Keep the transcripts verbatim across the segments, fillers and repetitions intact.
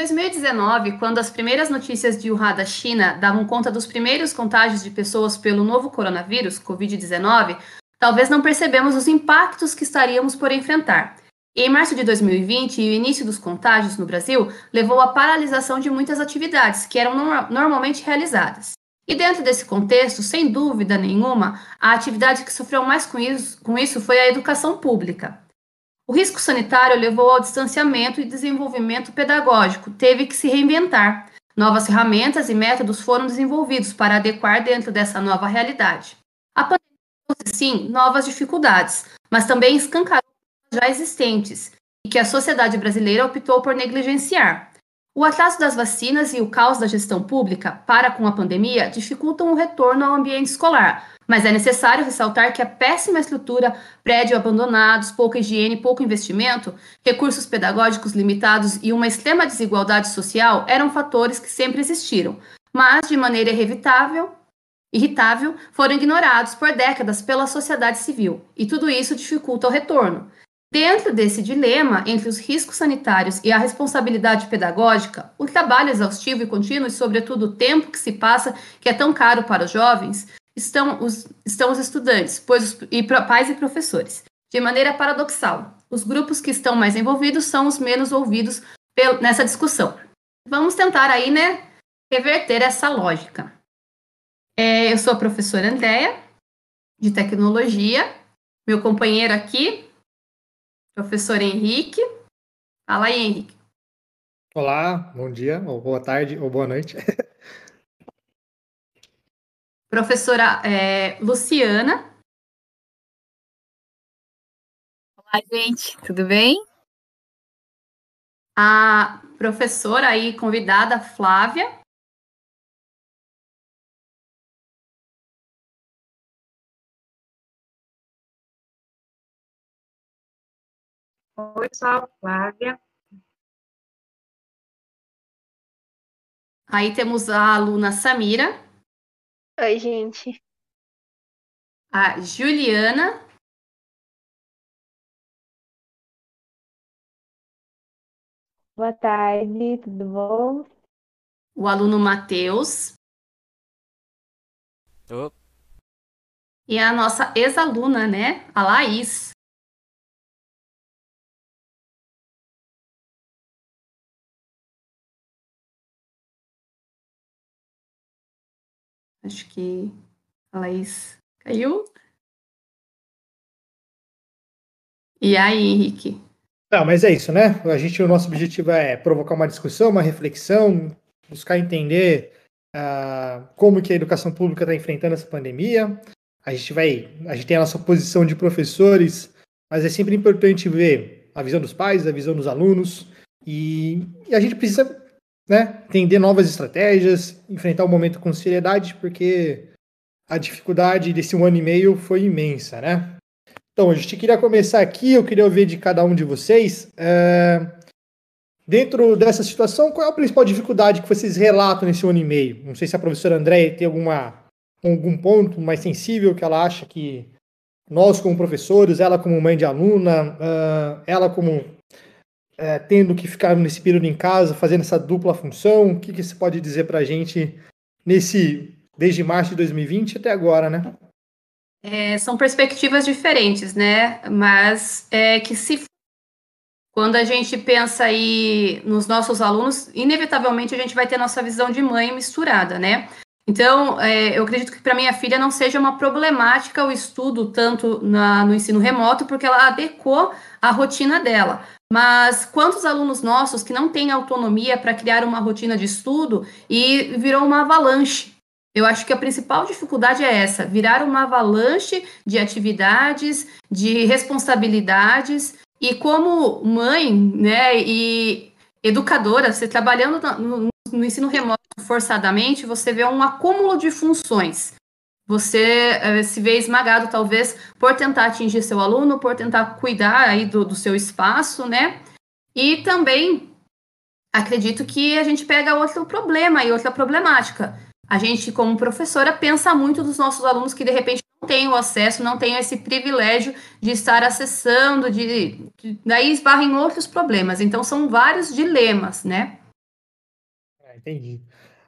dois mil e dezenove, quando as primeiras notícias de Wuhan da China davam conta dos primeiros contágios de pessoas pelo novo coronavírus, covid dezenove, talvez não percebemos os impactos que estaríamos por enfrentar. Em março de dois mil e vinte, o início dos contágios no Brasil levou à paralisação de muitas atividades que eram normalmente realizadas. E dentro desse contexto, sem dúvida nenhuma, a atividade que sofreu mais com isso, com isso foi a educação pública. O risco sanitário levou ao distanciamento e desenvolvimento pedagógico, teve que se reinventar. Novas ferramentas e métodos foram desenvolvidos para adequar dentro dessa nova realidade. A pandemia trouxe, sim, novas dificuldades, mas também escancarou já existentes e que a sociedade brasileira optou por negligenciar. O atraso das vacinas e o caos da gestão pública para com a pandemia dificultam o retorno ao ambiente escolar, mas é necessário ressaltar que a péssima estrutura, prédios abandonados, pouca higiene, pouco investimento, recursos pedagógicos limitados e uma extrema desigualdade social eram fatores que sempre existiram, mas de maneira irrevitável irritável, foram ignorados por décadas pela sociedade civil, e tudo isso dificulta o retorno. Dentro desse dilema entre os riscos sanitários e a responsabilidade pedagógica, o trabalho exaustivo e contínuo e, sobretudo, o tempo que se passa, que é tão caro para os jovens, estão os, estão os estudantes, pois os, e pais e professores. De maneira paradoxal, os grupos que estão mais envolvidos são os menos ouvidos pel, nessa discussão. Vamos tentar aí, né, reverter essa lógica. É, eu sou a professora Andréia, de tecnologia, meu companheiro aqui, professor Henrique. Fala aí, Henrique. Olá, bom dia, ou boa tarde, ou boa noite. Professora é, Luciana. Olá, gente, tudo bem? A professora aí, convidada, Flávia. Oi, sou a Flávia. Aí temos a aluna Samira. Oi, gente. A Juliana. Boa tarde, tudo bom? O aluno Matheus. Oh. E a nossa ex-aluna, né? A Laís. Acho que a Laís caiu. E aí, Henrique? Não, mas é isso, né? A gente, o nosso objetivo é provocar uma discussão, uma reflexão, buscar entender uh, como que a educação pública está enfrentando essa pandemia. A gente vai, a gente tem a nossa posição de professores, mas é sempre importante ver a visão dos pais, a visão dos alunos, e, e a gente precisa... Né? Entender novas estratégias, enfrentar o momento com seriedade, porque a dificuldade desse um ano e meio foi imensa, né? Então, a gente queria começar aqui, eu queria ouvir de cada um de vocês, é... dentro dessa situação, qual é a principal dificuldade que vocês relatam nesse ano e meio? Não sei se a professora Andréia tem alguma, algum ponto mais sensível que ela acha que nós como professores, ela como mãe de aluna, ela como... É, tendo que ficar nesse período em casa, fazendo essa dupla função, o que, que você pode dizer para a gente nesse, desde março de dois mil e vinte até agora, né? É, são perspectivas diferentes, né? Mas é que se quando a gente pensa aí nos nossos alunos, inevitavelmente a gente vai ter nossa visão de mãe misturada, né? Então, é, eu acredito que para minha filha não seja uma problemática o estudo tanto na, no ensino remoto, porque ela adequou a rotina dela. Mas quantos alunos nossos que não têm autonomia para criar uma rotina de estudo e virou uma avalanche? Eu acho que a principal dificuldade é essa, virar uma avalanche de atividades, de responsabilidades, e como mãe, né, e educadora, você trabalhando no, no ensino remoto forçadamente, você vê um acúmulo de funções. Você eh, se vê esmagado, talvez, por tentar atingir seu aluno, por tentar cuidar aí do, do seu espaço, né? E também, acredito que a gente pega outro problema e outra problemática. A gente, como professora, pensa muito dos nossos alunos que, de repente, não têm o acesso, não têm esse privilégio de estar acessando, de, de, daí esbarra em outros problemas. Então, são vários dilemas, né? entendi.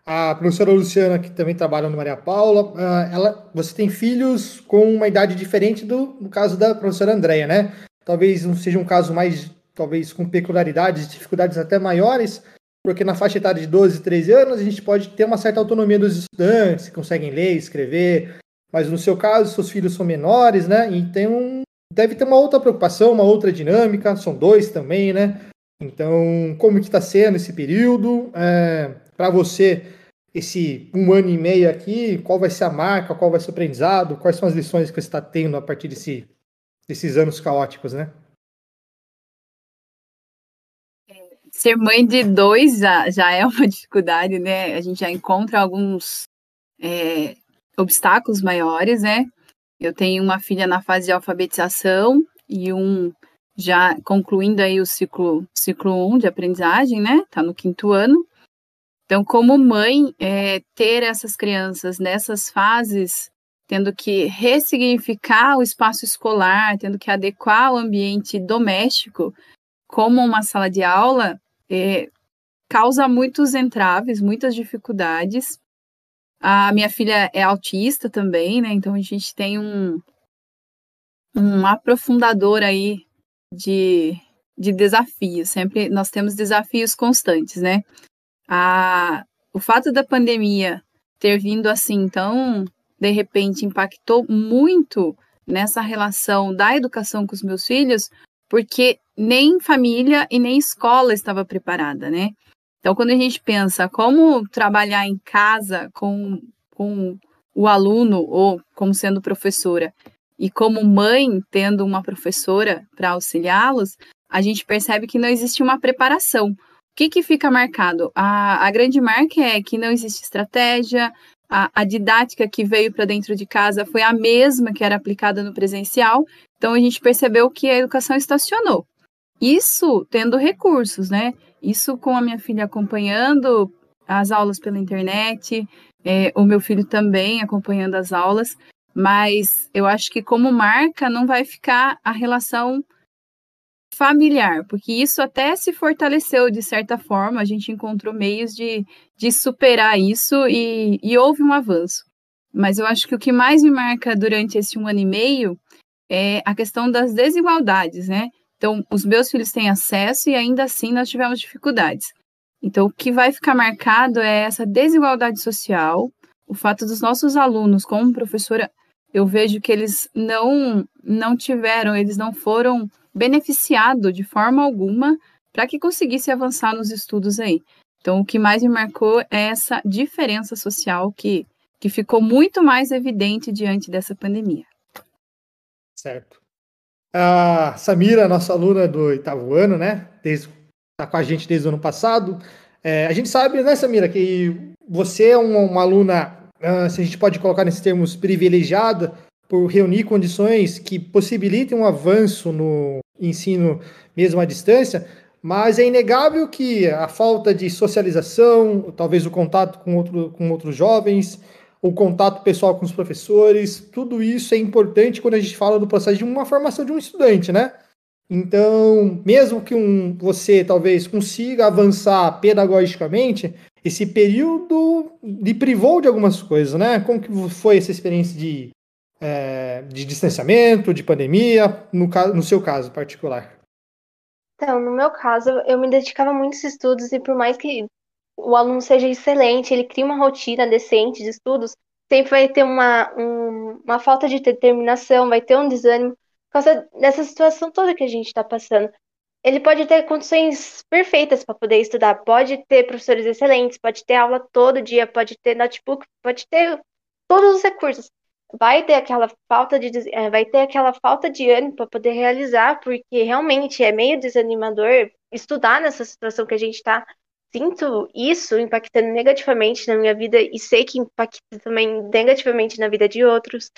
A professora Luciana, que também trabalha no Maria Paula, ela, você tem filhos com uma idade diferente do no caso da professora Andréia, né? Talvez não seja um caso mais, talvez com peculiaridades, dificuldades até maiores, porque na faixa etária de doze, treze anos, a gente pode ter uma certa autonomia dos estudantes, que conseguem ler, escrever, mas no seu caso, seus filhos são menores, né? E tem um, deve ter uma outra preocupação, uma outra dinâmica, são dois também, né? Então, como que está sendo esse período? É, para você, esse um ano e meio aqui, qual vai ser a marca, qual vai ser o aprendizado, quais são as lições que você está tendo a partir desse, desses anos caóticos, né? Ser mãe de dois já, já é uma dificuldade, né? A gente já encontra alguns é, obstáculos maiores, né? Eu tenho uma filha na fase de alfabetização e um já concluindo aí o ciclo ciclo um de aprendizagem, né? Tá no quinto ano. Então, como mãe, é, ter essas crianças nessas fases, tendo que ressignificar o espaço escolar, tendo que adequar o ambiente doméstico como uma sala de aula, é, causa muitos entraves, muitas dificuldades. A minha filha é autista também, né? Então, a gente tem um, um aprofundador aí de, de desafios. Sempre nós temos desafios constantes, né? A, o fato da pandemia ter vindo assim tão, de repente, impactou muito nessa relação da educação com os meus filhos, porque nem família e nem escola estava preparada, né? Então, quando a gente pensa como trabalhar em casa com, com o aluno ou como sendo professora e como mãe tendo uma professora para auxiliá-los, a gente percebe que não existe uma preparação. O que, que fica marcado? A, a grande marca é que não existe estratégia, a, a didática que veio para dentro de casa foi a mesma que era aplicada no presencial, então a gente percebeu que a educação estacionou. Isso tendo recursos, né? Isso com a minha filha acompanhando as aulas pela internet, é, o meu filho também acompanhando as aulas, mas eu acho que como marca não vai ficar a relação familiar, porque isso até se fortaleceu de certa forma, a gente encontrou meios de, de superar isso e, e houve um avanço. Mas eu acho que o que mais me marca durante esse um ano e meio é a questão das desigualdades, né? Então, os meus filhos têm acesso e ainda assim nós tivemos dificuldades. Então, o que vai ficar marcado é essa desigualdade social, o fato dos nossos alunos, como professora, eu vejo que eles não, não tiveram, eles não foram beneficiados de forma alguma para que conseguissem avançar nos estudos aí. Então, o que mais me marcou é essa diferença social que, que ficou muito mais evidente diante dessa pandemia. Certo. A Samira, nossa aluna do oitavo ano, né? Está com a gente desde o ano passado. É, a gente sabe, né, Samira, que você é uma, uma aluna, uh, se a gente pode colocar nesses termos, privilegiada por reunir condições que possibilitem um avanço no ensino mesmo à distância, mas é inegável que a falta de socialização, talvez o contato com, outro, com outros jovens, o contato pessoal com os professores, tudo isso é importante quando a gente fala do processo de uma formação de um estudante, né? Então, mesmo que um, você talvez consiga avançar pedagogicamente, esse período lhe privou de algumas coisas, né? Como que foi essa experiência de, é, de distanciamento, de pandemia, no, caso, no seu caso particular? Então, no meu caso, eu me dedicava muito aos estudos e por mais que o aluno seja excelente, ele cria uma rotina decente de estudos, sempre vai ter uma, um, uma falta de determinação, vai ter um desânimo por causa dessa situação toda que a gente está passando. Ele pode ter condições perfeitas para poder estudar, pode ter professores excelentes, pode ter aula todo dia, pode ter notebook, pode ter todos os recursos. Vai ter aquela falta de, vai ter aquela falta de ânimo para poder realizar, porque realmente é meio desanimador estudar nessa situação que a gente está. Sinto isso impactando negativamente na minha vida e sei que impacta também negativamente na vida de outros.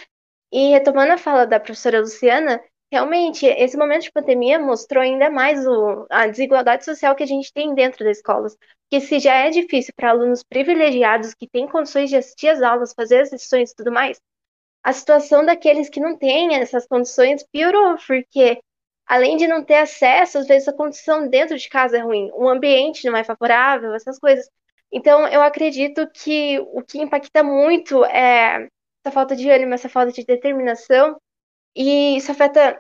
E retomando a fala da professora Luciana, realmente esse momento de pandemia mostrou ainda mais o, a desigualdade social que a gente tem dentro das escolas. Porque se já é difícil para alunos privilegiados que têm condições de assistir às aulas, fazer as lições e tudo mais, a situação daqueles que não têm essas condições piorou, porque além de não ter acesso, às vezes a condição dentro de casa é ruim, o ambiente não é favorável, essas coisas. Então, eu acredito que o que impacta muito é essa falta de ânimo, essa falta de determinação, e isso afeta,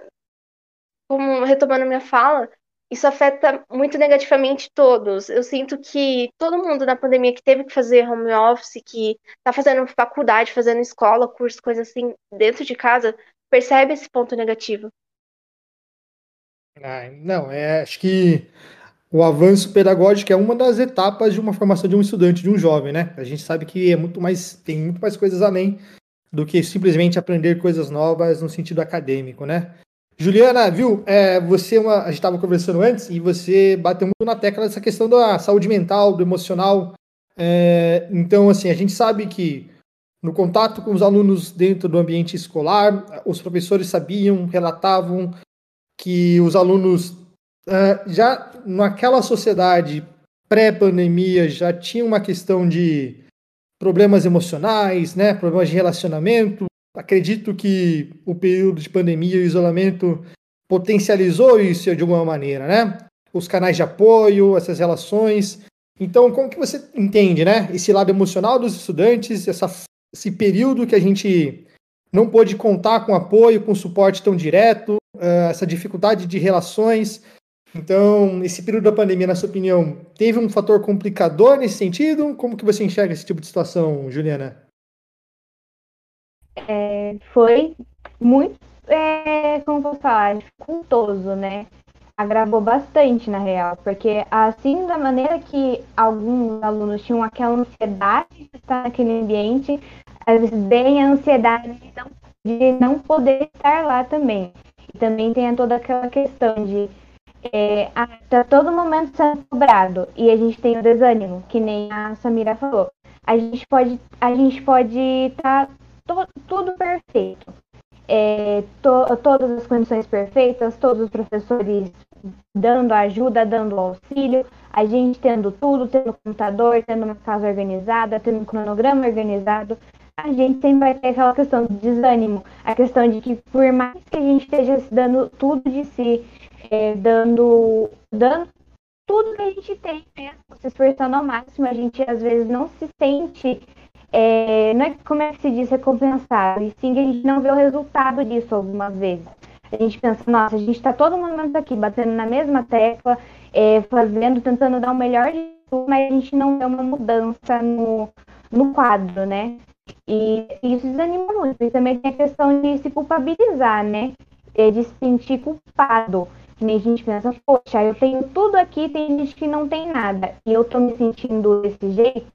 como retomando minha fala, isso afeta muito negativamente todos. Eu sinto que todo mundo na pandemia que teve que fazer home office, que está fazendo faculdade, fazendo escola, curso, coisa assim, dentro de casa, percebe esse ponto negativo. Ah, não, é, acho que o avanço pedagógico é uma das etapas de uma formação de um estudante, de um jovem, né? A gente sabe que é muito mais, tem muito mais coisas além do que simplesmente aprender coisas novas no sentido acadêmico, né? Juliana, viu, é, você, uma, a gente estava conversando antes e você bateu muito na tecla dessa questão da saúde mental, do emocional. É, então, assim, a gente sabe que no contato com os alunos dentro do ambiente escolar, os professores sabiam, relatavam que os alunos... Uh, já naquela sociedade pré-pandemia já tinha uma questão de problemas emocionais, né, problemas de relacionamento. Acredito que o período de pandemia e o isolamento potencializou isso de alguma maneira, né? Os canais de apoio, essas relações. Então, como que você entende, né, esse lado emocional dos estudantes, essa, esse período que a gente não pôde contar com apoio, com suporte tão direto, uh, essa dificuldade de relações? Então, esse período da pandemia, na sua opinião, teve um fator complicador nesse sentido? Como que você enxerga esse tipo de situação, Juliana? É, foi muito, é, como posso falar, dificultoso, né? Agravou bastante, na real, porque assim, da maneira que alguns alunos tinham aquela ansiedade de estar naquele ambiente, às vezes bem a ansiedade de não, de não poder estar lá também. E também tem toda aquela questão de É, a, tá todo momento sendo cobrado, e a gente tem o desânimo, que nem a Samira falou. A gente pode a gente pode estar tá tudo perfeito, é, to, todas as condições perfeitas, todos os professores dando ajuda, dando auxílio, a gente tendo tudo, tendo computador, tendo uma casa organizada, tendo um cronograma organizado. A gente sempre vai ter aquela questão de desânimo, a questão de que por mais que a gente esteja dando tudo de si, É, dando, dando tudo que a gente tem mesmo, se esforçando ao máximo, a gente às vezes não se sente, é, não é, como é que se diz, recompensado, e sim que a gente não vê o resultado disso algumas vezes. A gente pensa, nossa, a gente está todo momento aqui batendo na mesma tecla, é, fazendo, tentando dar o melhor de tudo, mas a gente não vê uma mudança no, no quadro, né? E isso desanima muito. E também tem a questão de se culpabilizar, né? De se sentir culpado. Que nem a gente pensa, poxa, eu tenho tudo aqui, tem gente que não tem nada, e eu tô me sentindo desse jeito,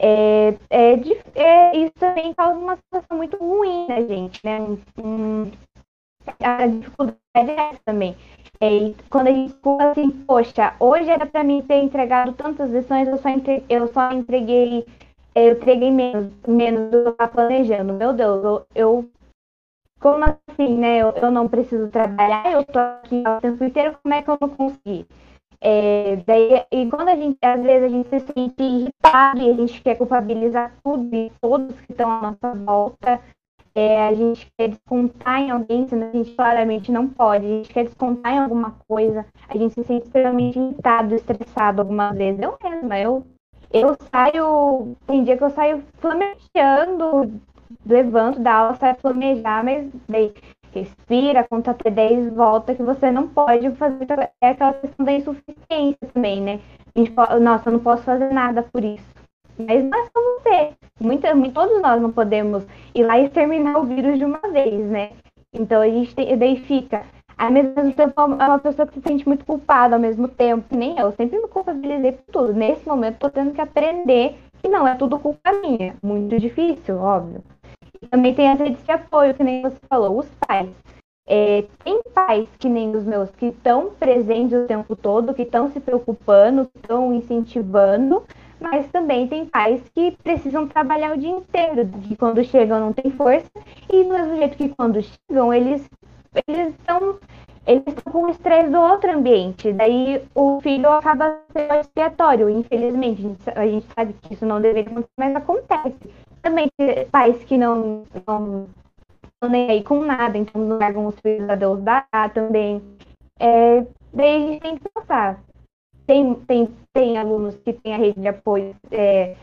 é, é, é, isso também causa uma situação muito ruim na gente, né? Hum, a dificuldade é essa também. É, quando a gente fala assim, poxa, hoje era pra mim ter entregado tantas lições, eu só, entre, eu só entreguei, eu entreguei menos, menos do que eu tava planejando. Meu Deus, eu... eu como assim, né? Eu, eu não preciso trabalhar, eu tô aqui o tempo inteiro, como é que eu não consegui? É, daí, e quando a gente, às vezes, a gente se sente irritado e a gente quer culpabilizar tudo e todos que estão à nossa volta, é, a gente quer descontar em alguém, senão a gente claramente não pode, a gente quer descontar em alguma coisa, a gente se sente extremamente irritado, estressado algumas vezes. Eu mesma, eu, eu saio, tem dia que eu saio flamejando, levanto da aula, sai planejar, mas daí respira, conta até dez, volta, que você não pode fazer. É aquela questão da insuficiência também, né? A gente pode, nossa, eu não posso fazer nada por isso. Mas não é só você. Muita, muito, todos nós não podemos ir lá e exterminar o vírus de uma vez, né? Então a gente tem, daí fica. Ao mesmo tempo, é uma pessoa que se sente muito culpada ao mesmo tempo, que nem eu. Eu sempre me culpabilizei por tudo. Nesse momento, tô tendo que aprender que não é tudo culpa minha. Muito difícil, óbvio. Também tem as redes de apoio, que nem você falou, os pais. É, tem pais que nem os meus, que estão presentes o tempo todo, que estão se preocupando, que estão incentivando, mas também tem pais que precisam trabalhar o dia inteiro, que quando chegam não tem força, e do mesmo jeito que quando chegam, eles eles estão eles estão com o estresse do outro ambiente, daí o filho acaba sendo expiatório, infelizmente. A gente sabe que isso não deveria acontecer, mas acontece. Também tem pais que não estão nem aí com nada, então não largam os filhos a Deus dá também. É, daí a gente tem que pensar. tem, tem, tem alunos que têm a rede de apoio é,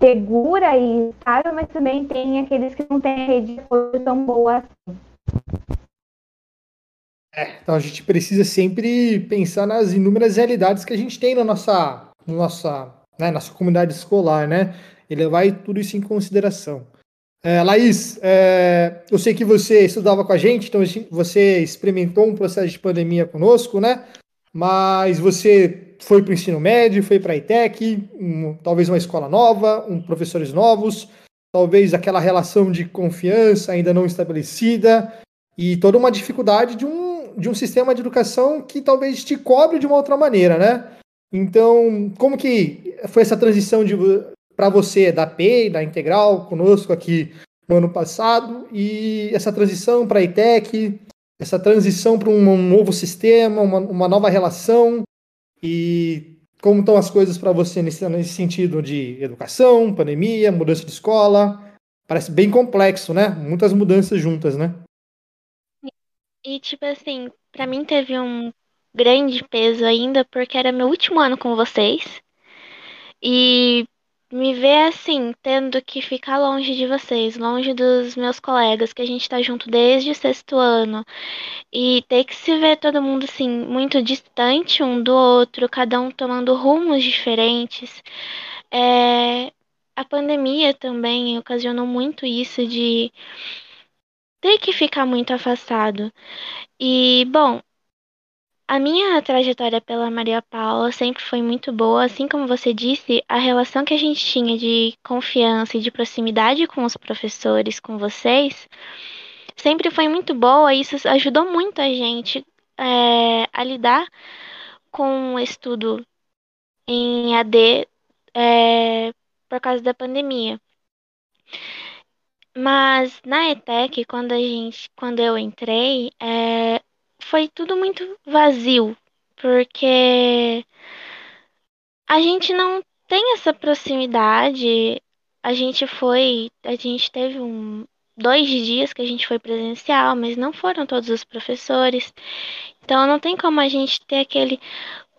segura e estável, mas também tem aqueles que não têm a rede de apoio tão boa assim. É, então a gente precisa sempre pensar nas inúmeras realidades que a gente tem na nossa, na nossa, né, nossa comunidade escolar, né? E levar tudo isso em consideração. É, Laís, é, eu sei que você estudava com a gente, então você experimentou um processo de pandemia conosco, né? Mas você foi para o ensino médio, foi para a ITEC, um, talvez uma escola nova, um, professores novos, talvez aquela relação de confiança ainda não estabelecida e toda uma dificuldade de um, de um sistema de educação que talvez te cobre de uma outra maneira, né? Então, como que foi essa transição de... para você, da P E I, da Integral, conosco aqui no ano passado, e essa transição para a ITEC, essa transição para um novo sistema, uma, uma nova relação, e como estão as coisas para você nesse, nesse sentido de educação, pandemia, mudança de escola, parece bem complexo, né? Muitas mudanças juntas, né? E, tipo assim, para mim teve um grande peso ainda, porque era meu último ano com vocês, e... me ver assim, tendo que ficar longe de vocês, longe dos meus colegas, que a gente tá junto desde o sexto ano. E ter que se ver todo mundo, assim, muito distante um do outro, cada um tomando rumos diferentes. É... A pandemia também ocasionou muito isso de ter que ficar muito afastado. E, bom... a minha trajetória pela Maria Paula sempre foi muito boa, assim como você disse, a relação que a gente tinha de confiança e de proximidade com os professores, com vocês, sempre foi muito boa e isso ajudou muito a gente é, a lidar com o estudo em A D é, por causa da pandemia. Mas na ETEC, quando, a gente, quando eu entrei, é, foi tudo muito vazio, porque a gente não tem essa proximidade. A gente foi, a gente teve um, dois dias que a gente foi presencial, mas não foram todos os professores. Então não tem como a gente ter aquele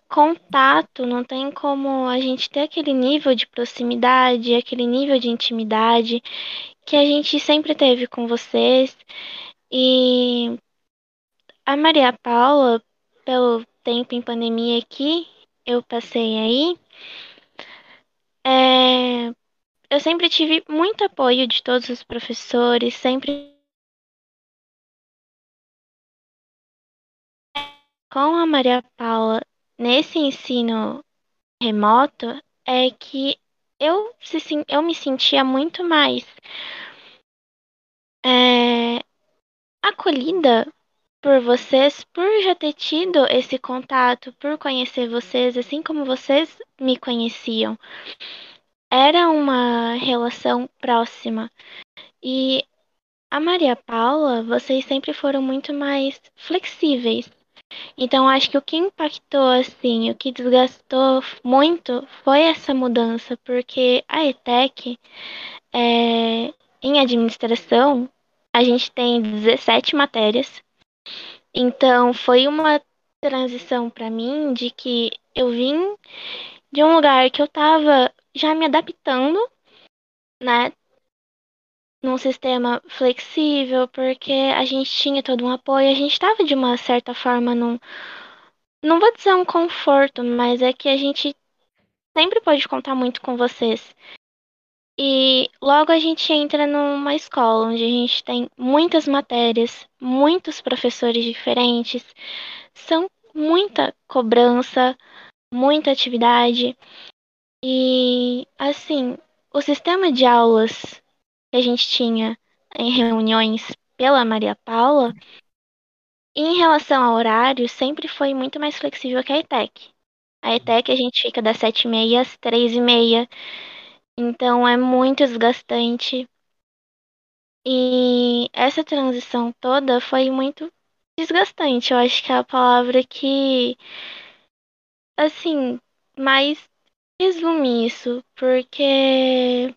contato, não tem como a gente ter aquele nível de proximidade, aquele nível de intimidade que a gente sempre teve com vocês. E... a Maria Paula, pelo tempo em pandemia que eu passei aí, é, eu sempre tive muito apoio de todos os professores, sempre com a Maria Paula nesse ensino remoto é que eu, se, eu me sentia muito mais é, acolhida por vocês, por já ter tido esse contato, por conhecer vocês, assim como vocês me conheciam. Era uma relação próxima. E a Maria Paula, vocês sempre foram muito mais flexíveis. Então, acho que o que impactou, assim, o que desgastou muito foi essa mudança, porque a ETEC, é, em administração, a gente tem dezessete matérias. Então, foi uma transição para mim de que eu vim de um lugar que eu estava já me adaptando, né? Num sistema flexível, porque a gente tinha todo um apoio, a gente estava de uma certa forma num... não vou dizer um conforto, mas é que a gente sempre pode contar muito com vocês. E logo a gente entra numa escola onde a gente tem muitas matérias, muitos professores diferentes, são muita cobrança, muita atividade. E, assim, o sistema de aulas que a gente tinha em reuniões pela Maria Paula, em relação ao horário, sempre foi muito mais flexível que a ETEC. A ETEC a gente fica das sete e meia às três e meia. Então, é muito desgastante. E essa transição toda foi muito desgastante. Eu acho que é a palavra que, assim, mais resume isso. Porque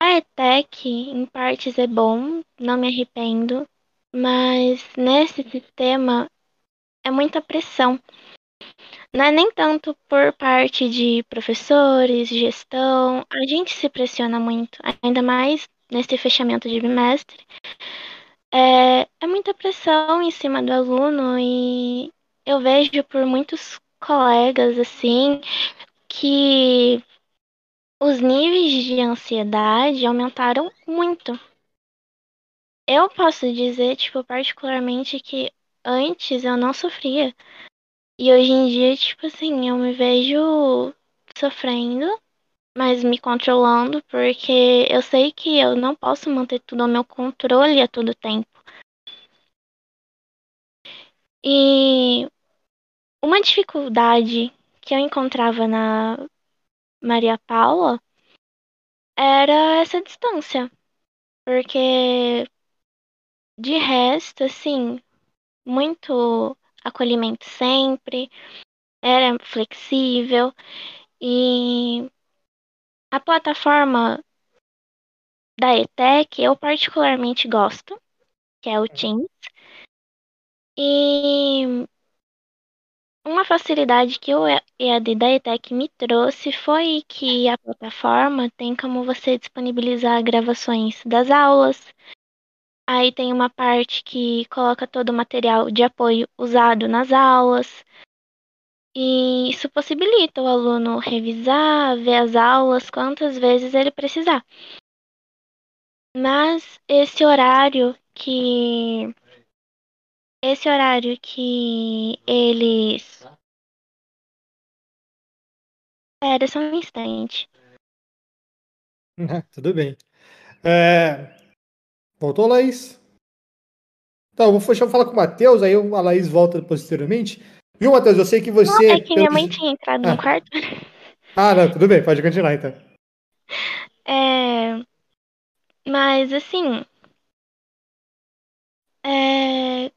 a ETEC, em partes, é bom, não me arrependo. Mas nesse sistema, é muita pressão. Não é nem tanto por parte de professores, gestão, a gente se pressiona muito, ainda mais nesse fechamento de bimestre. É, é muita pressão em cima do aluno e eu vejo por muitos colegas, assim, que os níveis de ansiedade aumentaram muito. Eu posso dizer, tipo, particularmente que antes eu não sofria. E hoje em dia, tipo assim, eu me vejo sofrendo, mas me controlando, porque eu sei que eu não posso manter tudo ao meu controle a todo tempo. E uma dificuldade que eu encontrava na Maria Paula era essa distância, porque de resto, assim, muito acolhimento sempre, era flexível e a plataforma da I T E C eu particularmente gosto, que é o Teams. E uma facilidade que o E A D da I T E C me trouxe foi que a plataforma tem como você disponibilizar gravações das aulas. Aí tem uma parte que coloca todo o material de apoio usado nas aulas. E isso possibilita o aluno revisar, ver as aulas quantas vezes ele precisar. Mas esse horário que esse horário que eles Espera só um instante. Tudo bem. É... Voltou, Laís? Então, vou deixar eu falar com o Matheus, aí a Laís volta posteriormente. Viu, Matheus? Eu sei que você... Não, é que minha mãe tinha entrado ah. no quarto. Ah, não, tudo bem, pode continuar, então. É... Mas, assim... É...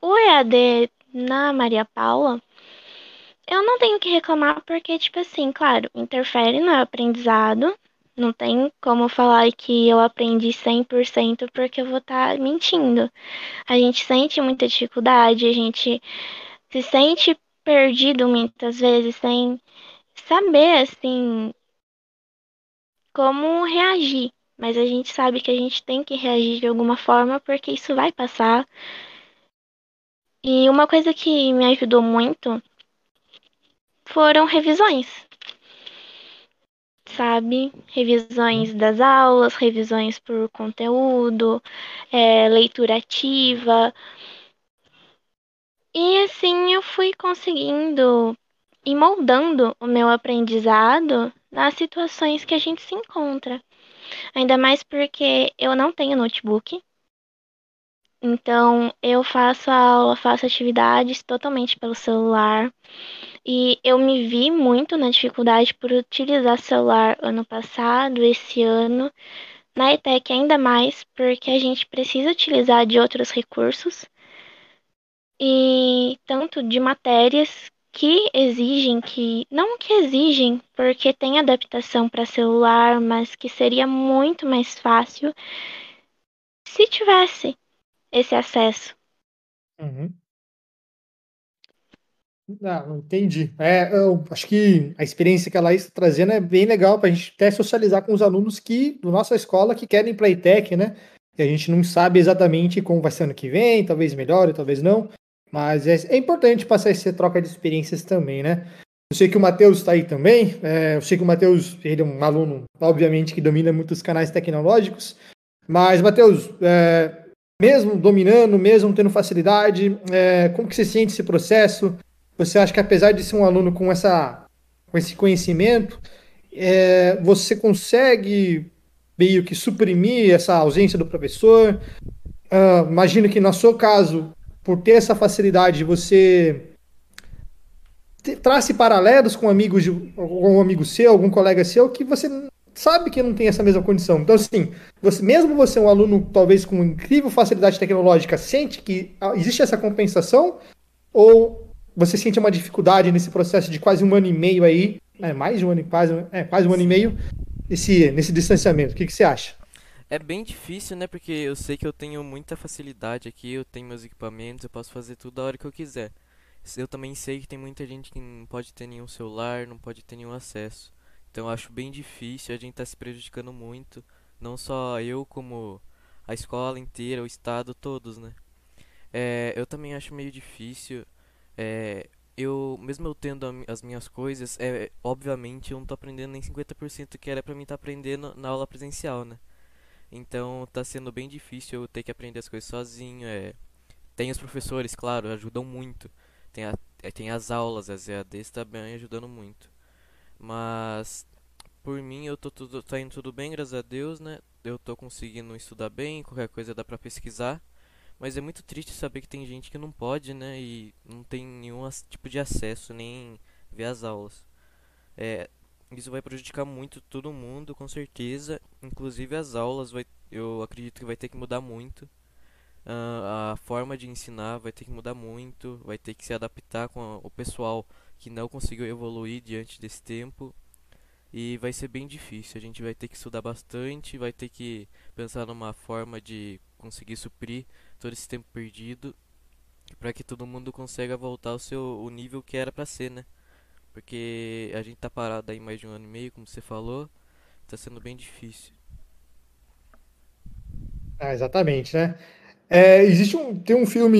O E A D na Maria Paula, eu não tenho o que reclamar, porque, tipo assim, claro, interfere no aprendizado. Não tem como falar que eu aprendi cem por cento, porque eu vou estar mentindo. A gente sente muita dificuldade, a gente se sente perdido muitas vezes, sem saber, assim, como reagir. Mas a gente sabe que a gente tem que reagir de alguma forma, porque isso vai passar. E uma coisa que me ajudou muito foram revisões. Sabe? Revisões das aulas, revisões por conteúdo, é, leitura ativa. E assim eu fui conseguindo e moldando o meu aprendizado nas situações que a gente se encontra. Ainda mais porque eu não tenho notebook. Então eu faço a aula, faço atividades totalmente pelo celular. E eu me vi muito na dificuldade por utilizar celular ano passado, esse ano, na I T E C ainda mais, porque a gente precisa utilizar de outros recursos, e tanto de matérias que exigem, que não que exigem, porque tem adaptação para celular, mas que seria muito mais fácil se tivesse esse acesso. Uhum. Não, entendi. É, eu acho que a experiência que a Laís está trazendo é bem legal para a gente até socializar com os alunos que, da nossa escola, que querem para a I T E C, né? E a gente não sabe exatamente como vai ser ano que vem, talvez melhore, talvez não, mas é, é importante passar essa troca de experiências também, né? Eu sei que o Matheus está aí também, é, eu sei que o Matheus, ele é um aluno, obviamente, que domina muitos canais tecnológicos, mas, Matheus, é, mesmo dominando, mesmo tendo facilidade, é, como que você sente esse processo? Você acha que apesar de ser um aluno com, essa, com esse conhecimento, é, você consegue meio que suprimir essa ausência do professor? Uh, imagino que no seu caso, por ter essa facilidade, você te, trace paralelos com amigos de, algum amigo seu, algum colega seu, que você sabe que não tem essa mesma condição. Então, assim, você, mesmo você um aluno talvez com incrível facilidade tecnológica, sente que existe essa compensação? Ou... Você sente uma dificuldade nesse processo de quase um ano e meio aí, é, mais de um ano e quase, é, quase um ano e meio, esse, nesse distanciamento. O que, que você acha? É bem difícil, né? Porque eu sei que eu tenho muita facilidade aqui, eu tenho meus equipamentos, eu posso fazer tudo a hora que eu quiser. eu também sei que tem muita gente que não pode ter nenhum celular, não pode ter nenhum acesso. Então eu acho bem difícil, a gente está se prejudicando muito, não só eu, como a escola inteira, o estado, todos, né? É, eu também acho meio difícil, é, eu, mesmo eu tendo a, as minhas coisas, é, obviamente eu não tô aprendendo nem cinquenta por cento que era pra mim estar tá aprendendo na aula presencial, né? Então tá sendo bem difícil eu ter que aprender as coisas sozinho, é, tem os professores, claro, ajudam muito, tem, a, é, tem as aulas, as E A Ds também ajudando muito, mas por mim eu tô, tudo, tá indo tudo bem, graças a Deus, né? Eu tô conseguindo estudar bem, qualquer coisa dá pra pesquisar. Mas é muito triste saber que tem gente que não pode, né, e não tem nenhum tipo de acesso, nem ver as aulas. É, isso vai prejudicar muito todo mundo, com certeza. Inclusive as aulas, vai, eu acredito que vai ter que mudar muito. Uh, a forma de ensinar vai ter que mudar muito, vai ter que se adaptar com a, o pessoal que não conseguiu evoluir diante desse tempo. E vai ser bem difícil, a gente vai ter que estudar bastante, vai ter que pensar numa forma de conseguir suprir todo esse tempo perdido, para que todo mundo consiga voltar ao seu o nível que era para ser, né? Porque a gente tá parado aí mais de um ano e meio, como você falou, tá sendo bem difícil. Ah, exatamente, né? É, existe um, tem um filme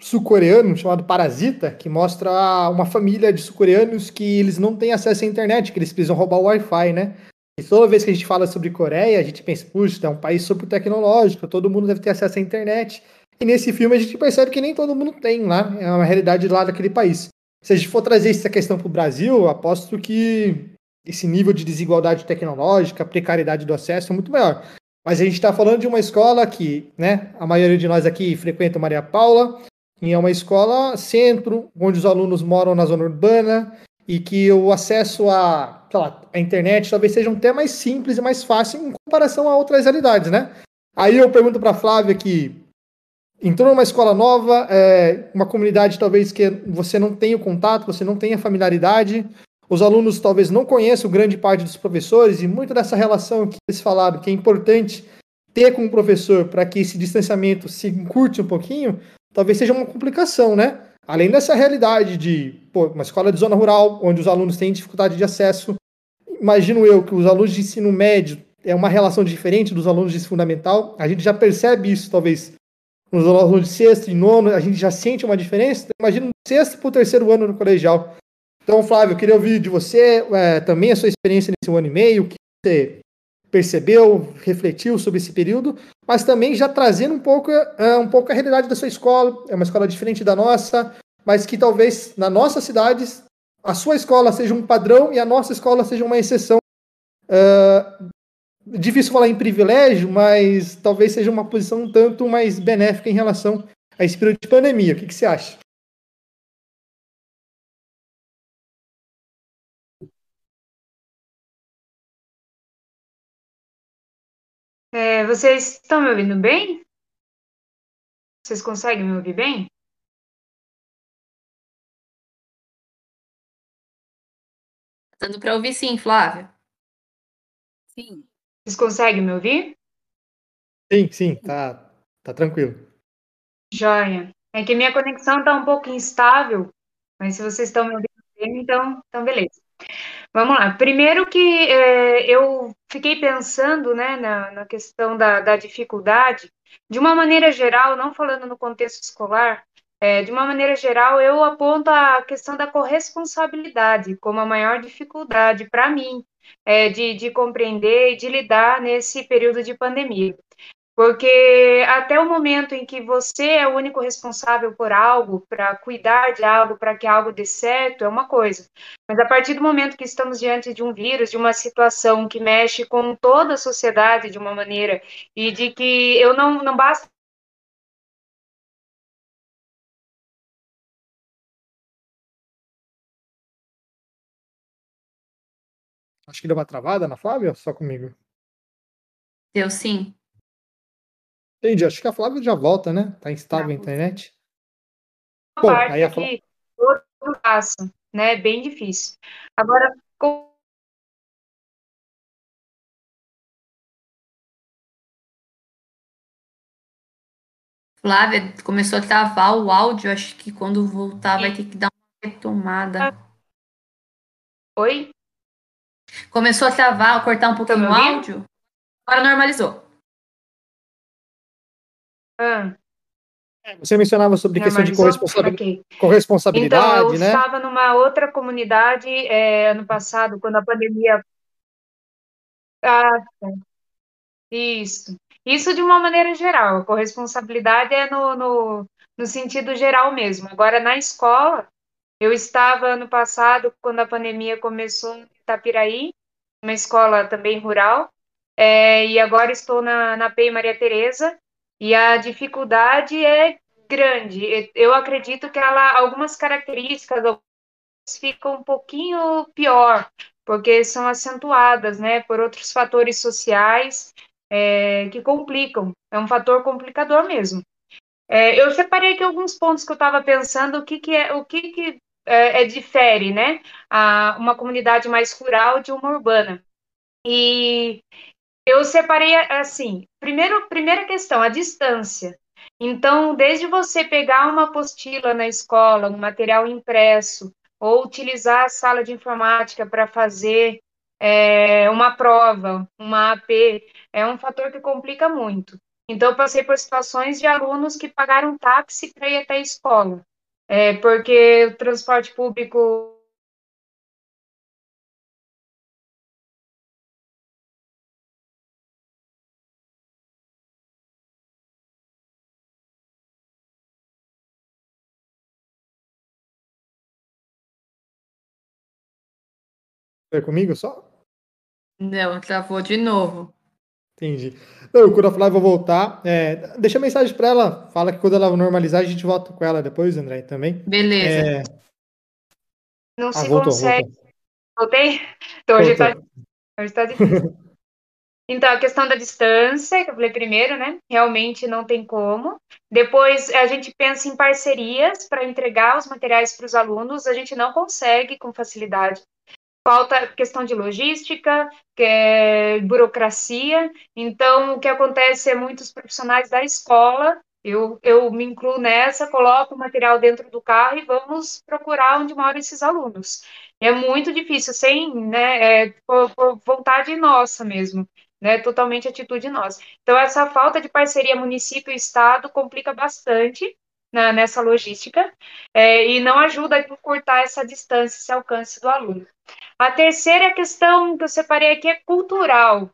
sul-coreano chamado Parasita, que mostra uma família de sul-coreanos que eles não têm acesso à internet, que eles precisam roubar o Wi-Fi, né? E toda vez que a gente fala sobre Coreia, a gente pensa, puxa, é um país super tecnológico, todo mundo deve ter acesso à internet. E nesse filme a gente percebe que nem todo mundo tem lá, é uma realidade lá daquele país. Se a gente for trazer essa questão para o Brasil, aposto que esse nível de desigualdade tecnológica, precariedade do acesso é muito maior. Mas a gente está falando de uma escola que, né, a maioria de nós aqui frequenta Maria Paula, e é uma escola centro, onde os alunos moram na zona urbana, e que o acesso à, sei lá, à internet talvez seja até mais simples e mais fácil em comparação a outras realidades, né? Aí eu pergunto para a Flávia que entrou numa escola nova, é, uma comunidade talvez que você não tenha o contato, você não tenha familiaridade, os alunos talvez não conheçam grande parte dos professores, e muito dessa relação que eles falaram que é importante ter com o professor para que esse distanciamento se encurte um pouquinho, talvez seja uma complicação, né? Além dessa realidade de pô, uma escola de zona rural, onde os alunos têm dificuldade de acesso, imagino eu que os alunos de ensino médio é uma relação diferente dos alunos de ensino fundamental, a gente já percebe isso, talvez, nos alunos de sexto e nono, a gente já sente uma diferença, então, imagino do sexto para o terceiro ano no colegial. Então, Flávio, eu queria ouvir de você é, também a sua experiência nesse ano e meio, o que você percebeu, refletiu sobre esse período, mas também já trazendo um pouco, uh, um pouco a realidade da sua escola, é uma escola diferente da nossa, mas que talvez na nossa cidade a sua escola seja um padrão e a nossa escola seja uma exceção. Uh, difícil falar em privilégio, mas talvez seja uma posição um tanto mais benéfica em relação a esse período de pandemia. O que, que você acha? É, vocês estão me ouvindo bem? Vocês conseguem me ouvir bem? Dando para ouvir sim, Flávia. Sim. Vocês conseguem me ouvir? Sim, sim, tá, tá tranquilo. Joia. É que minha conexão está um pouco instável, mas se vocês estão me ouvindo bem, então, então beleza. Vamos lá, primeiro que é, eu fiquei pensando, né, na, na questão da, da dificuldade, de uma maneira geral, não falando no contexto escolar, é, de uma maneira geral eu aponto a questão da corresponsabilidade como a maior dificuldade para mim, é, de, de compreender e de lidar nesse período de pandemia. Porque até o momento em que você é o único responsável por algo, para cuidar de algo, para que algo dê certo, é uma coisa. Mas a partir do momento que estamos diante de um vírus, de uma situação que mexe com toda a sociedade de uma maneira, e de que eu não, não basta... Acho que deu uma travada na Flávia ou só comigo? Deu sim. Entendi, acho que a Flávia já volta, né? Tá instável a internet. Bom, aí a Flávia... Outro passo, né? Bem difícil. Agora, com... Flávia, começou a travar o áudio, acho que quando voltar vai ter que dar uma retomada. Oi? Começou a travar, a cortar um pouquinho o áudio, agora normalizou. Ah. Você mencionava sobre a questão de corresponsabilidade, corresponsabilidade, então, eu né? estava numa outra comunidade é, ano passado, quando a pandemia... Ah, isso. Isso de uma maneira geral. A corresponsabilidade é no, no, no sentido geral mesmo. Agora, na escola, eu estava ano passado, quando a pandemia começou em Itapiraí, uma escola também rural, é, e agora estou na, na P E I Maria Tereza. E a dificuldade é grande. Eu acredito que ela, algumas características ficam um pouquinho pior, porque são acentuadas, né, por outros fatores sociais é, que complicam. É um fator complicador mesmo. É, eu separei aqui alguns pontos que eu estava pensando, o que, que, é, o que, que é, é, difere, né, a, uma comunidade mais rural de uma urbana. E... eu separei assim, primeiro, primeira questão, a distância. Então, desde você pegar uma apostila na escola, um material impresso, ou utilizar a sala de informática para fazer é, uma prova, uma A P, é um fator que complica muito. Então, eu passei por situações de alunos que pagaram táxi para ir até a escola, é, porque o transporte público... É comigo só? Não, travou de novo. Entendi. Então, quando a Flávia voltar, é, deixa a mensagem para ela, fala que quando ela normalizar, a gente volta com ela depois, André, também. Beleza. É... Não ah, se voltou, consegue. Voltou. Voltei? Então, hoje está hoje tá difícil. Então, a questão da distância, que eu falei primeiro, né? Realmente não tem como. Depois, a gente pensa em parcerias para entregar os materiais para os alunos, a gente não consegue com facilidade. Falta questão de logística, que é burocracia. Então, o que acontece é muitos profissionais da escola, eu, eu me incluo nessa, coloco o material dentro do carro e vamos procurar onde moram esses alunos. É muito difícil, sem né, é, por, por vontade nossa mesmo, né, totalmente atitude nossa. Então, essa falta de parceria município e Estado complica bastante na, nessa logística é, e não ajuda a encurtar essa distância, esse alcance do aluno. A terceira questão que eu separei aqui é cultural,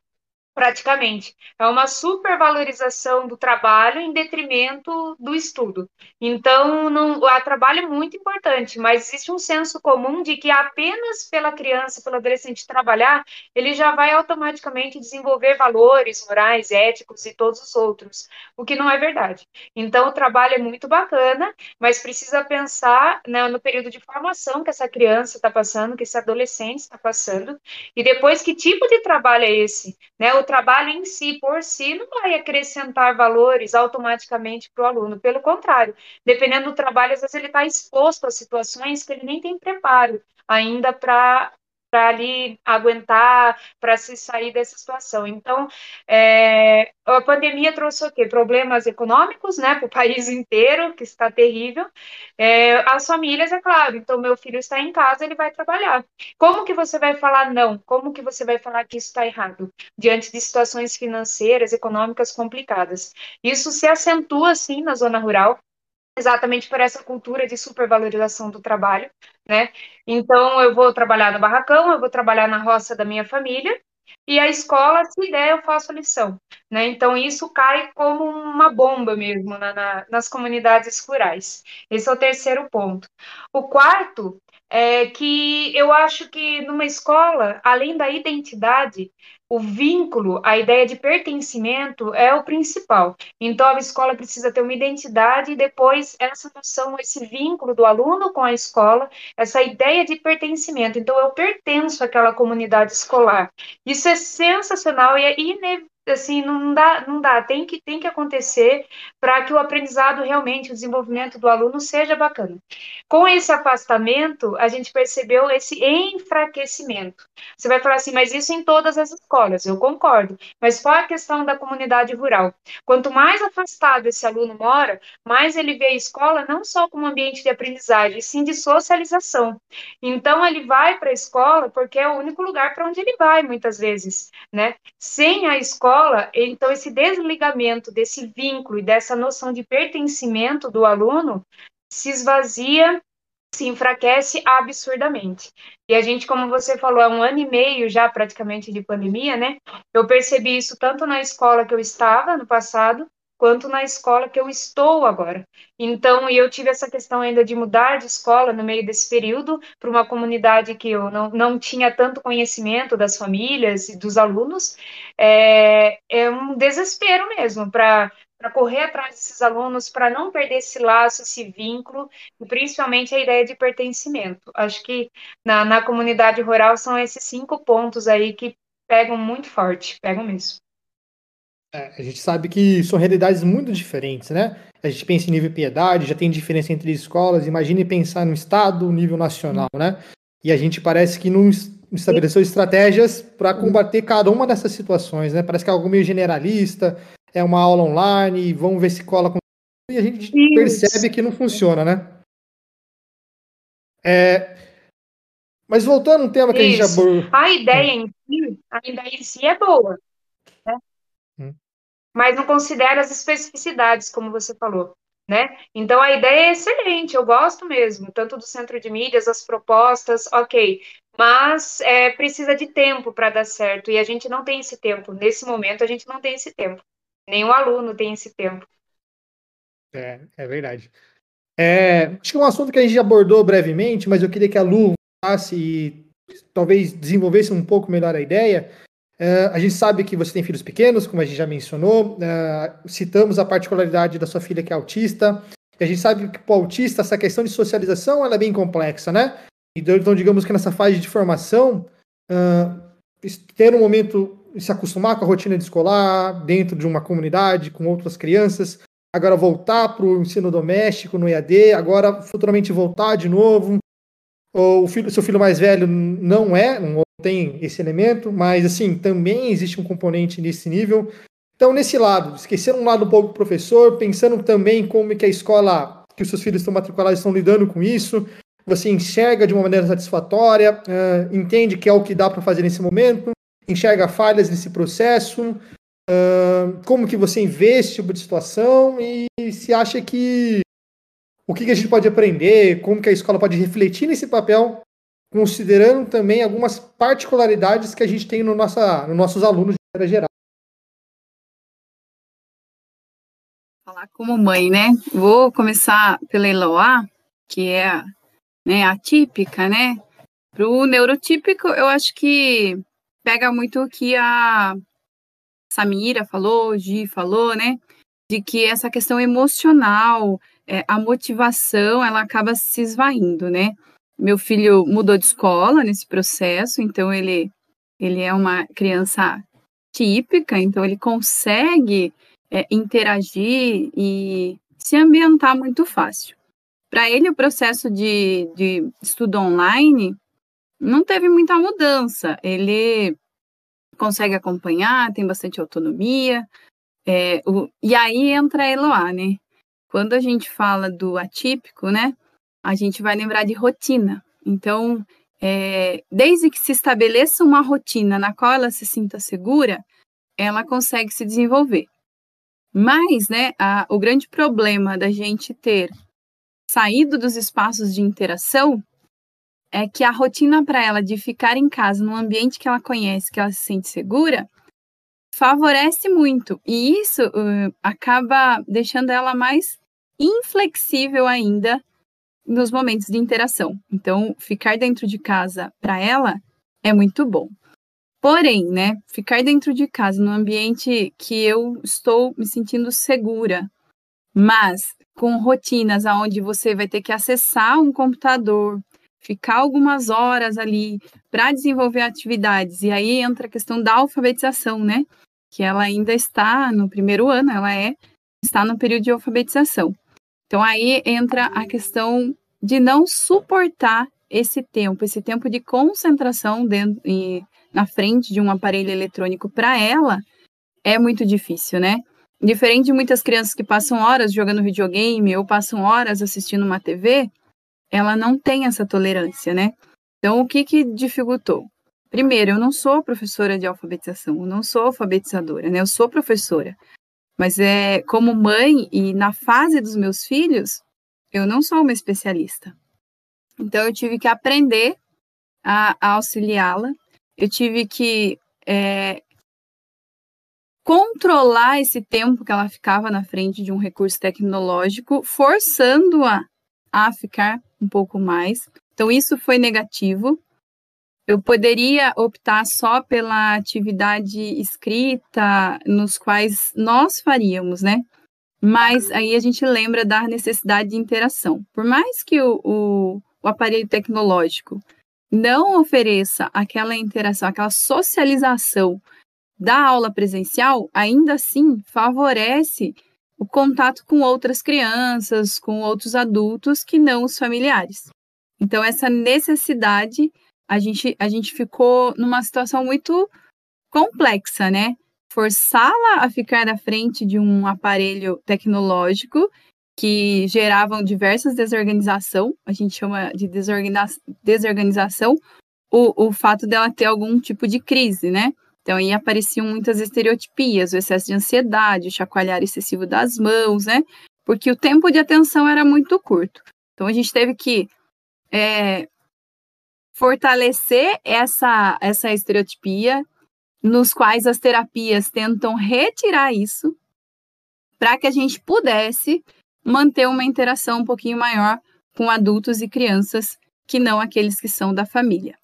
praticamente. É uma supervalorização do trabalho em detrimento do estudo. Então, não, o trabalho é muito importante, mas existe um senso comum de que apenas pela criança, pelo adolescente trabalhar, ele já vai automaticamente desenvolver valores morais, éticos e todos os outros, o que não é verdade. Então, o trabalho é muito bacana, mas precisa pensar, né, no período de formação que essa criança está passando, que esse adolescente está passando, e depois que tipo de trabalho é esse, né? O trabalho em si, por si, não vai acrescentar valores automaticamente para o aluno. Pelo contrário, dependendo do trabalho, às vezes ele está exposto a situações que ele nem tem preparo ainda para ali aguentar, para se sair dessa situação. Então, é, a pandemia trouxe o quê? Problemas econômicos, né, para o país inteiro, que está terrível. É, as famílias, é claro, então meu filho está em casa, ele vai trabalhar. Como que você vai falar não? Como que você vai falar que isso está errado? Diante de situações financeiras, econômicas complicadas. Isso se acentua, sim, na zona rural, exatamente por essa cultura de supervalorização do trabalho, né? Então, eu vou trabalhar no barracão, eu vou trabalhar na roça da minha família, e a escola, se der, eu faço a lição, né? Então, isso cai como uma bomba mesmo na, na, nas comunidades rurais. Esse é o terceiro ponto. O quarto é que eu acho que numa escola, além da identidade, o vínculo, a ideia de pertencimento é o principal. Então, a escola precisa ter uma identidade e depois essa noção, esse vínculo do aluno com a escola, essa ideia de pertencimento. Então, eu pertenço àquela comunidade escolar. Isso é sensacional e é inevitável. assim, não dá, não dá. Tem que, tem que acontecer para que o aprendizado realmente, o desenvolvimento do aluno seja bacana. Com esse afastamento, a gente percebeu esse enfraquecimento. Você vai falar assim, mas isso em todas as escolas, eu concordo, mas qual a questão da comunidade rural? Quanto mais afastado esse aluno mora, mais ele vê a escola não só como ambiente de aprendizagem, sim de socialização. Então, ele vai para a escola porque é o único lugar para onde ele vai, muitas vezes, né? Sem a escola, então, esse desligamento desse vínculo e dessa noção de pertencimento do aluno se esvazia, se enfraquece absurdamente. E a gente, como você falou, há um ano e meio já praticamente de pandemia, né? Eu percebi isso tanto na escola que eu estava no passado, quanto na escola que eu estou agora. Então, eu tive essa questão ainda de mudar de escola no meio desse período para uma comunidade que eu não, não tinha tanto conhecimento das famílias e dos alunos. É, é um desespero mesmo para para correr atrás desses alunos, para não perder esse laço, esse vínculo, e principalmente a ideia de pertencimento. Acho que na, na comunidade rural são esses cinco pontos aí que pegam muito forte, pegam mesmo. É, a gente sabe que são realidades muito diferentes, né? A gente pensa em nível piedade, já tem diferença entre escolas, imagine pensar no estado, nível nacional, né? E a gente parece que não estabeleceu estratégias para combater cada uma dessas situações, né? Parece que é algo meio generalista, é uma aula online, vamos ver se cola com... E a gente Isso. percebe que não funciona, né? É... Mas voltando a um tema que Isso. a gente abordou... A ideia em si, a ideia em si é boa, né? Hum. Mas não considera as especificidades, como você falou, né? Então, a ideia é excelente, eu gosto mesmo, tanto do centro de mídias, as propostas, ok... Mas é, precisa de tempo para dar certo, e a gente não tem esse tempo. Nesse momento, a gente não tem esse tempo. Nenhum aluno tem esse tempo. É, é verdade. É, acho que é um assunto que a gente abordou brevemente, mas eu queria que a Lu passe e talvez desenvolvesse um pouco melhor a ideia. É, a gente sabe que você tem filhos pequenos, como a gente já mencionou. É, citamos a particularidade da sua filha que é autista. E a gente sabe que para o autista, essa questão de socialização ela é bem complexa, né? Então, digamos que nessa fase de formação, uh, ter um momento de se acostumar com a rotina de escolar, dentro de uma comunidade, com outras crianças, agora voltar para o ensino doméstico, no E A D, agora futuramente voltar de novo. O filho, seu filho mais velho não é, não tem esse elemento, mas assim, também existe um componente nesse nível. Então, nesse lado, esquecendo um lado um pouco do professor, pensando também como que a escola, que os seus filhos estão matriculados, estão lidando com isso, você enxerga de uma maneira satisfatória, uh, entende que é o que dá para fazer nesse momento, enxerga falhas nesse processo, uh, como que você vê esse tipo de situação e se acha que o que, que a gente pode aprender, como que a escola pode refletir nesse papel, considerando também algumas particularidades que a gente tem no nossa, nos nossos alunos de maneira geral. Falar como mãe, né? Vou começar pela Eloá, que é a Né, atípica, né? Para o neurotípico, eu acho que pega muito o que a Samira falou, o Gi falou, né? De que essa questão emocional, é, a motivação, ela acaba se esvaindo, né? Meu filho mudou de escola nesse processo, então ele, ele é uma criança típica, então ele consegue é, interagir e se ambientar muito fácil. Para ele, o processo de, de estudo online não teve muita mudança. Ele consegue acompanhar, tem bastante autonomia. É, o, e aí entra a Eloá, né? Quando a gente fala do atípico, né? A gente vai lembrar de rotina. Então, é, desde que se estabeleça uma rotina na qual ela se sinta segura, ela consegue se desenvolver. Mas, né? A, o grande problema da gente ter... saído dos espaços de interação, é que a rotina para ela de ficar em casa, num ambiente que ela conhece, que ela se sente segura, favorece muito. E isso uh, acaba deixando ela mais inflexível ainda nos momentos de interação. Então, ficar dentro de casa para ela é muito bom. Porém, né, ficar dentro de casa, num ambiente que eu estou me sentindo segura, mas... com rotinas onde você vai ter que acessar um computador, ficar algumas horas ali para desenvolver atividades. E aí entra a questão da alfabetização, né? que ela ainda está no primeiro ano, ela é, está no período de alfabetização. Então, aí entra a questão de não suportar esse tempo, esse tempo de concentração dentro, e, na frente de um aparelho eletrônico para ela é muito difícil, né? Diferente de muitas crianças que passam horas jogando videogame ou passam horas assistindo uma T V, ela não tem essa tolerância, né? Então, o que que dificultou? Primeiro, eu não sou professora de alfabetização, eu não sou alfabetizadora, né? Eu sou professora, mas é, como mãe e na fase dos meus filhos, eu não sou uma especialista. Então, eu tive que aprender a, a auxiliá-la, eu tive que é, controlar esse tempo que ela ficava na frente de um recurso tecnológico, forçando-a a ficar um pouco mais. Então, isso foi negativo. Eu poderia optar só pela atividade escrita, nos quais nós faríamos, né? Mas aí a gente lembra da necessidade de interação. Por mais que o, o, o aparelho tecnológico não ofereça aquela interação, aquela socialização da aula presencial, ainda assim favorece o contato com outras crianças, com outros adultos que não os familiares. Então, essa necessidade, a gente, a gente ficou numa situação muito complexa, né? Forçá-la a ficar na frente de um aparelho tecnológico que geravam diversas desorganização, a gente chama de desorganiza desorganização, o, o fato dela ter algum tipo de crise, né? Então, aí apareciam muitas estereotipias, o excesso de ansiedade, o chacoalhar excessivo das mãos, né? Porque o tempo de atenção era muito curto. Então, a gente teve que é, fortalecer essa, essa estereotipia, nos quais as terapias tentam retirar isso, para que a gente pudesse manter uma interação um pouquinho maior com adultos e crianças, que não aqueles que são da família.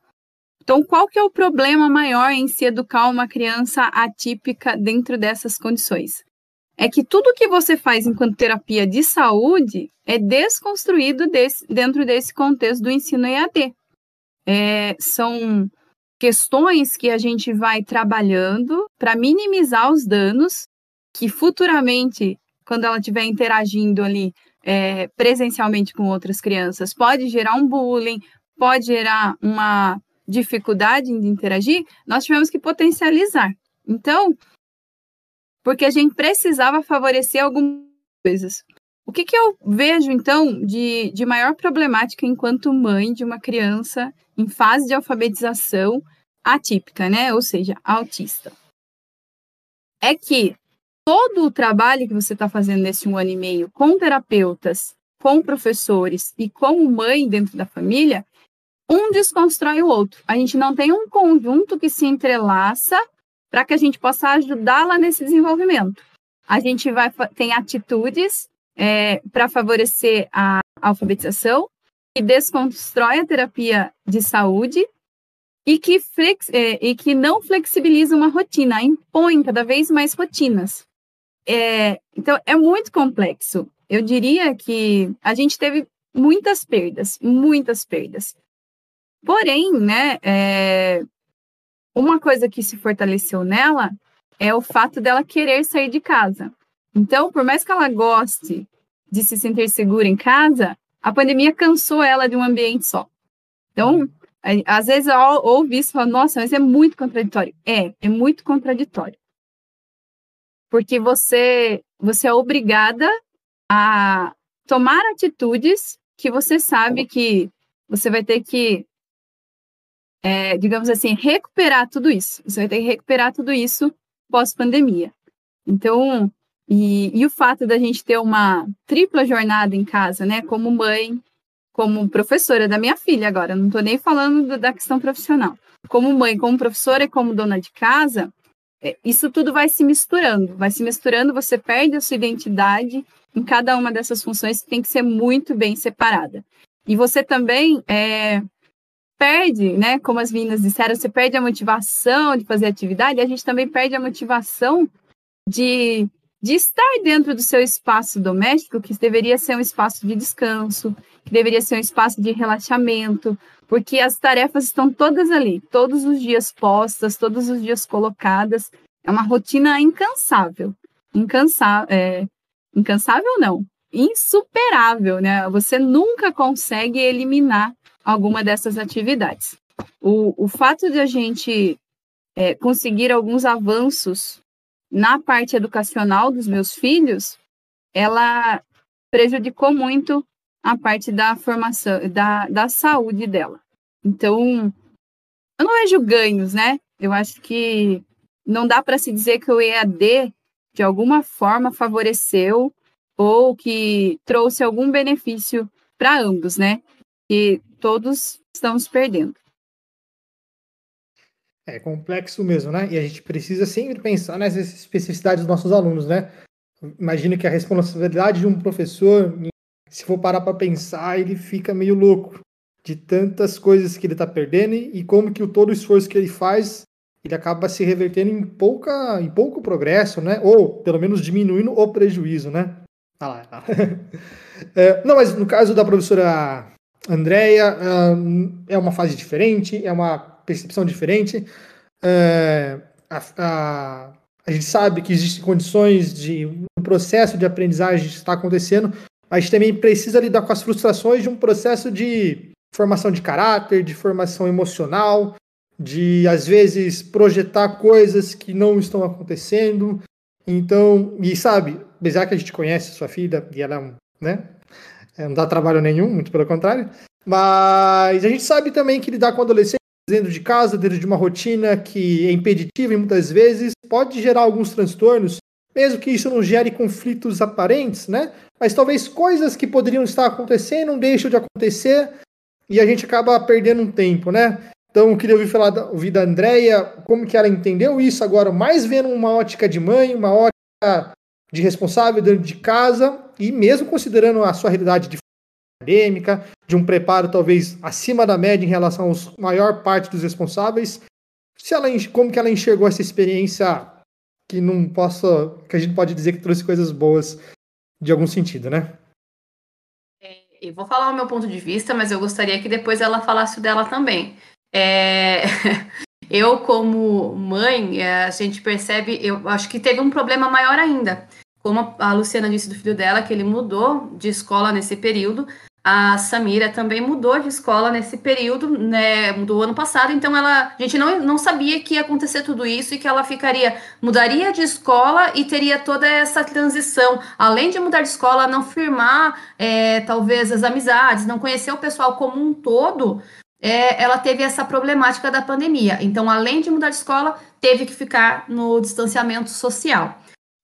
Então, qual que é o problema maior em se educar uma criança atípica dentro dessas condições? É que tudo que você faz enquanto terapia de saúde é desconstruído desse, dentro desse contexto do ensino E A D. É, são questões que a gente vai trabalhando para minimizar os danos que futuramente, quando ela estiver interagindo ali é, presencialmente com outras crianças, pode gerar um bullying, pode gerar uma dificuldade de interagir, nós tivemos que potencializar. Então, porque a gente precisava favorecer algumas coisas. O que que eu vejo, então, de, de maior problemática enquanto mãe de uma criança em fase de alfabetização atípica, né? Ou seja, autista. É que todo o trabalho que você está fazendo nesse um ano e meio com terapeutas, com professores e como mãe dentro da família, um desconstrói o outro. A gente não tem um conjunto que se entrelaça para que a gente possa ajudá-la nesse desenvolvimento. A gente vai, tem atitudes é, para favorecer a alfabetização, que desconstrói a terapia de saúde e que, flex, é, e que não flexibiliza uma rotina, impõe cada vez mais rotinas. É, então, é muito complexo. Eu diria que a gente teve muitas perdas, muitas perdas. Porém, né, é, uma coisa que se fortaleceu nela é o fato dela querer sair de casa. Então, por mais que ela goste de se sentir segura em casa, a pandemia cansou ela de um ambiente só. Então, às vezes eu ouvi isso e falo, nossa, mas é muito contraditório. É, é muito contraditório. Porque você, você é obrigada a tomar atitudes que você sabe que você vai ter que É, digamos assim, recuperar tudo isso. Você vai ter que recuperar tudo isso pós-pandemia. Então, e, e o fato da gente ter uma tripla jornada em casa, né? Como mãe, como professora da minha filha agora, não estou nem falando do, da questão profissional. Como mãe, como professora e como dona de casa, é, isso tudo vai se misturando. Vai se misturando, você perde a sua identidade em cada uma dessas funções que tem que ser muito bem separada. E você também... É, perde, né, como as meninas disseram, você perde a motivação de fazer atividade, a gente também perde a motivação de, de estar dentro do seu espaço doméstico, que deveria ser um espaço de descanso, que deveria ser um espaço de relaxamento, porque as tarefas estão todas ali, todos os dias postas, todos os dias colocadas, É uma rotina incansável. Incansável, é, incansável não, insuperável, né? Você nunca consegue eliminar alguma dessas atividades. O, o fato de a gente é, conseguir alguns avanços na parte educacional dos meus filhos, ela prejudicou muito a parte da formação, da, da saúde dela. Então, eu não vejo ganhos, né? Eu acho que não dá para se dizer que o E A D, de alguma forma, favoreceu ou que trouxe algum benefício para ambos, né? Que todos estamos perdendo. É complexo mesmo, né? E a gente precisa sempre pensar nas especificidades dos nossos alunos, né? Imagino que a responsabilidade de um professor, se for parar para pensar, ele fica meio louco de tantas coisas que ele está perdendo e como que o todo o esforço que ele faz, ele acaba se revertendo em, pouca, em pouco progresso, né? Ou, pelo menos, diminuindo o prejuízo, né? Ah lá, ah lá. É, não, mas no caso da professora Andréia, é uma fase diferente, é uma percepção diferente. É, a, a, a gente sabe que existem condições de um processo de aprendizagem que está acontecendo, a gente também precisa lidar com as frustrações de um processo de formação de caráter, de formação emocional, de, às vezes, projetar coisas que não estão acontecendo. Então, e sabe, apesar que a gente conhece a sua filha e ela, né, não dá trabalho nenhum, muito pelo contrário, mas a gente sabe também que lidar com adolescentes dentro de casa, dentro de uma rotina que é impeditiva e muitas vezes pode gerar alguns transtornos, mesmo que isso não gere conflitos aparentes, né? Mas talvez coisas que poderiam estar acontecendo não deixam de acontecer e a gente acaba perdendo um tempo, né? Então, eu queria ouvir falar da, ouvir da Andréia, como que ela entendeu isso agora, mais vendo uma ótica de mãe, uma ótica de responsável dentro de casa, e mesmo considerando a sua realidade de acadêmica, de um preparo talvez acima da média em relação à maior parte dos responsáveis, se ela, como que ela enxergou essa experiência que não possa, que a gente pode dizer que trouxe coisas boas de algum sentido, né? Eu vou falar o meu ponto de vista, mas eu gostaria que depois ela falasse o dela também. É, eu, como mãe, a gente percebe, eu acho que teve um problema maior ainda. Como a Luciana disse do filho dela, que ele mudou de escola nesse período, a Samira também mudou de escola nesse período, né, do ano passado, então ela, a gente não, não sabia que ia acontecer tudo isso e que ela ficaria, mudaria de escola e teria toda essa transição, além de mudar de escola, não firmar, é, talvez as amizades, não conhecer o pessoal como um todo. É, ela teve essa problemática da pandemia. Então, além de mudar de escola, teve que ficar no distanciamento social.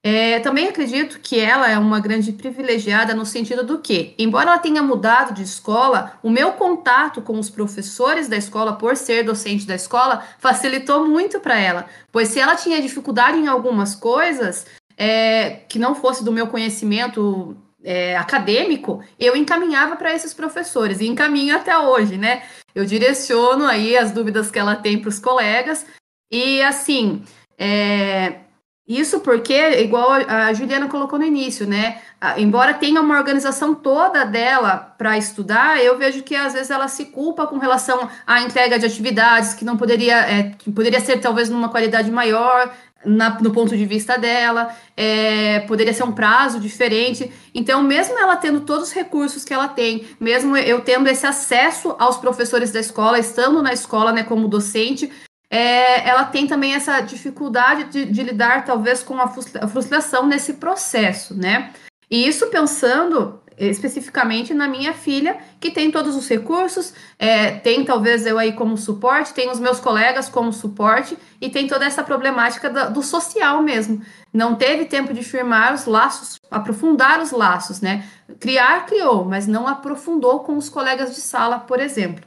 É, também acredito que ela é uma grande privilegiada no sentido do que, embora ela tenha mudado de escola, o meu contato com os professores da escola, por ser docente da escola, facilitou muito para ela. Pois se ela tinha dificuldade em algumas coisas, é, que não fosse do meu conhecimento É, acadêmico, eu encaminhava para esses professores, e encaminho até hoje, né? Eu direciono aí as dúvidas que ela tem para os colegas, e assim, é, isso porque, igual a Juliana colocou no início, né? Embora tenha uma organização toda dela para estudar, eu vejo que às vezes ela se culpa com relação à entrega de atividades, que não poderia, é, que poderia ser talvez numa qualidade maior, Na, no ponto de vista dela, é, poderia ser um prazo diferente. Então, mesmo ela tendo todos os recursos que ela tem, mesmo eu tendo esse acesso aos professores da escola, estando na escola, né, como docente, é, ela tem também essa dificuldade de, de lidar, talvez, com a frustração nesse processo, né? E isso pensando especificamente na minha filha, que tem todos os recursos, é, tem talvez eu aí como suporte, tem os meus colegas como suporte, e tem toda essa problemática do, do social mesmo. Não teve tempo de firmar os laços, aprofundar os laços, né? Criar, criou, mas não aprofundou com os colegas de sala, por exemplo.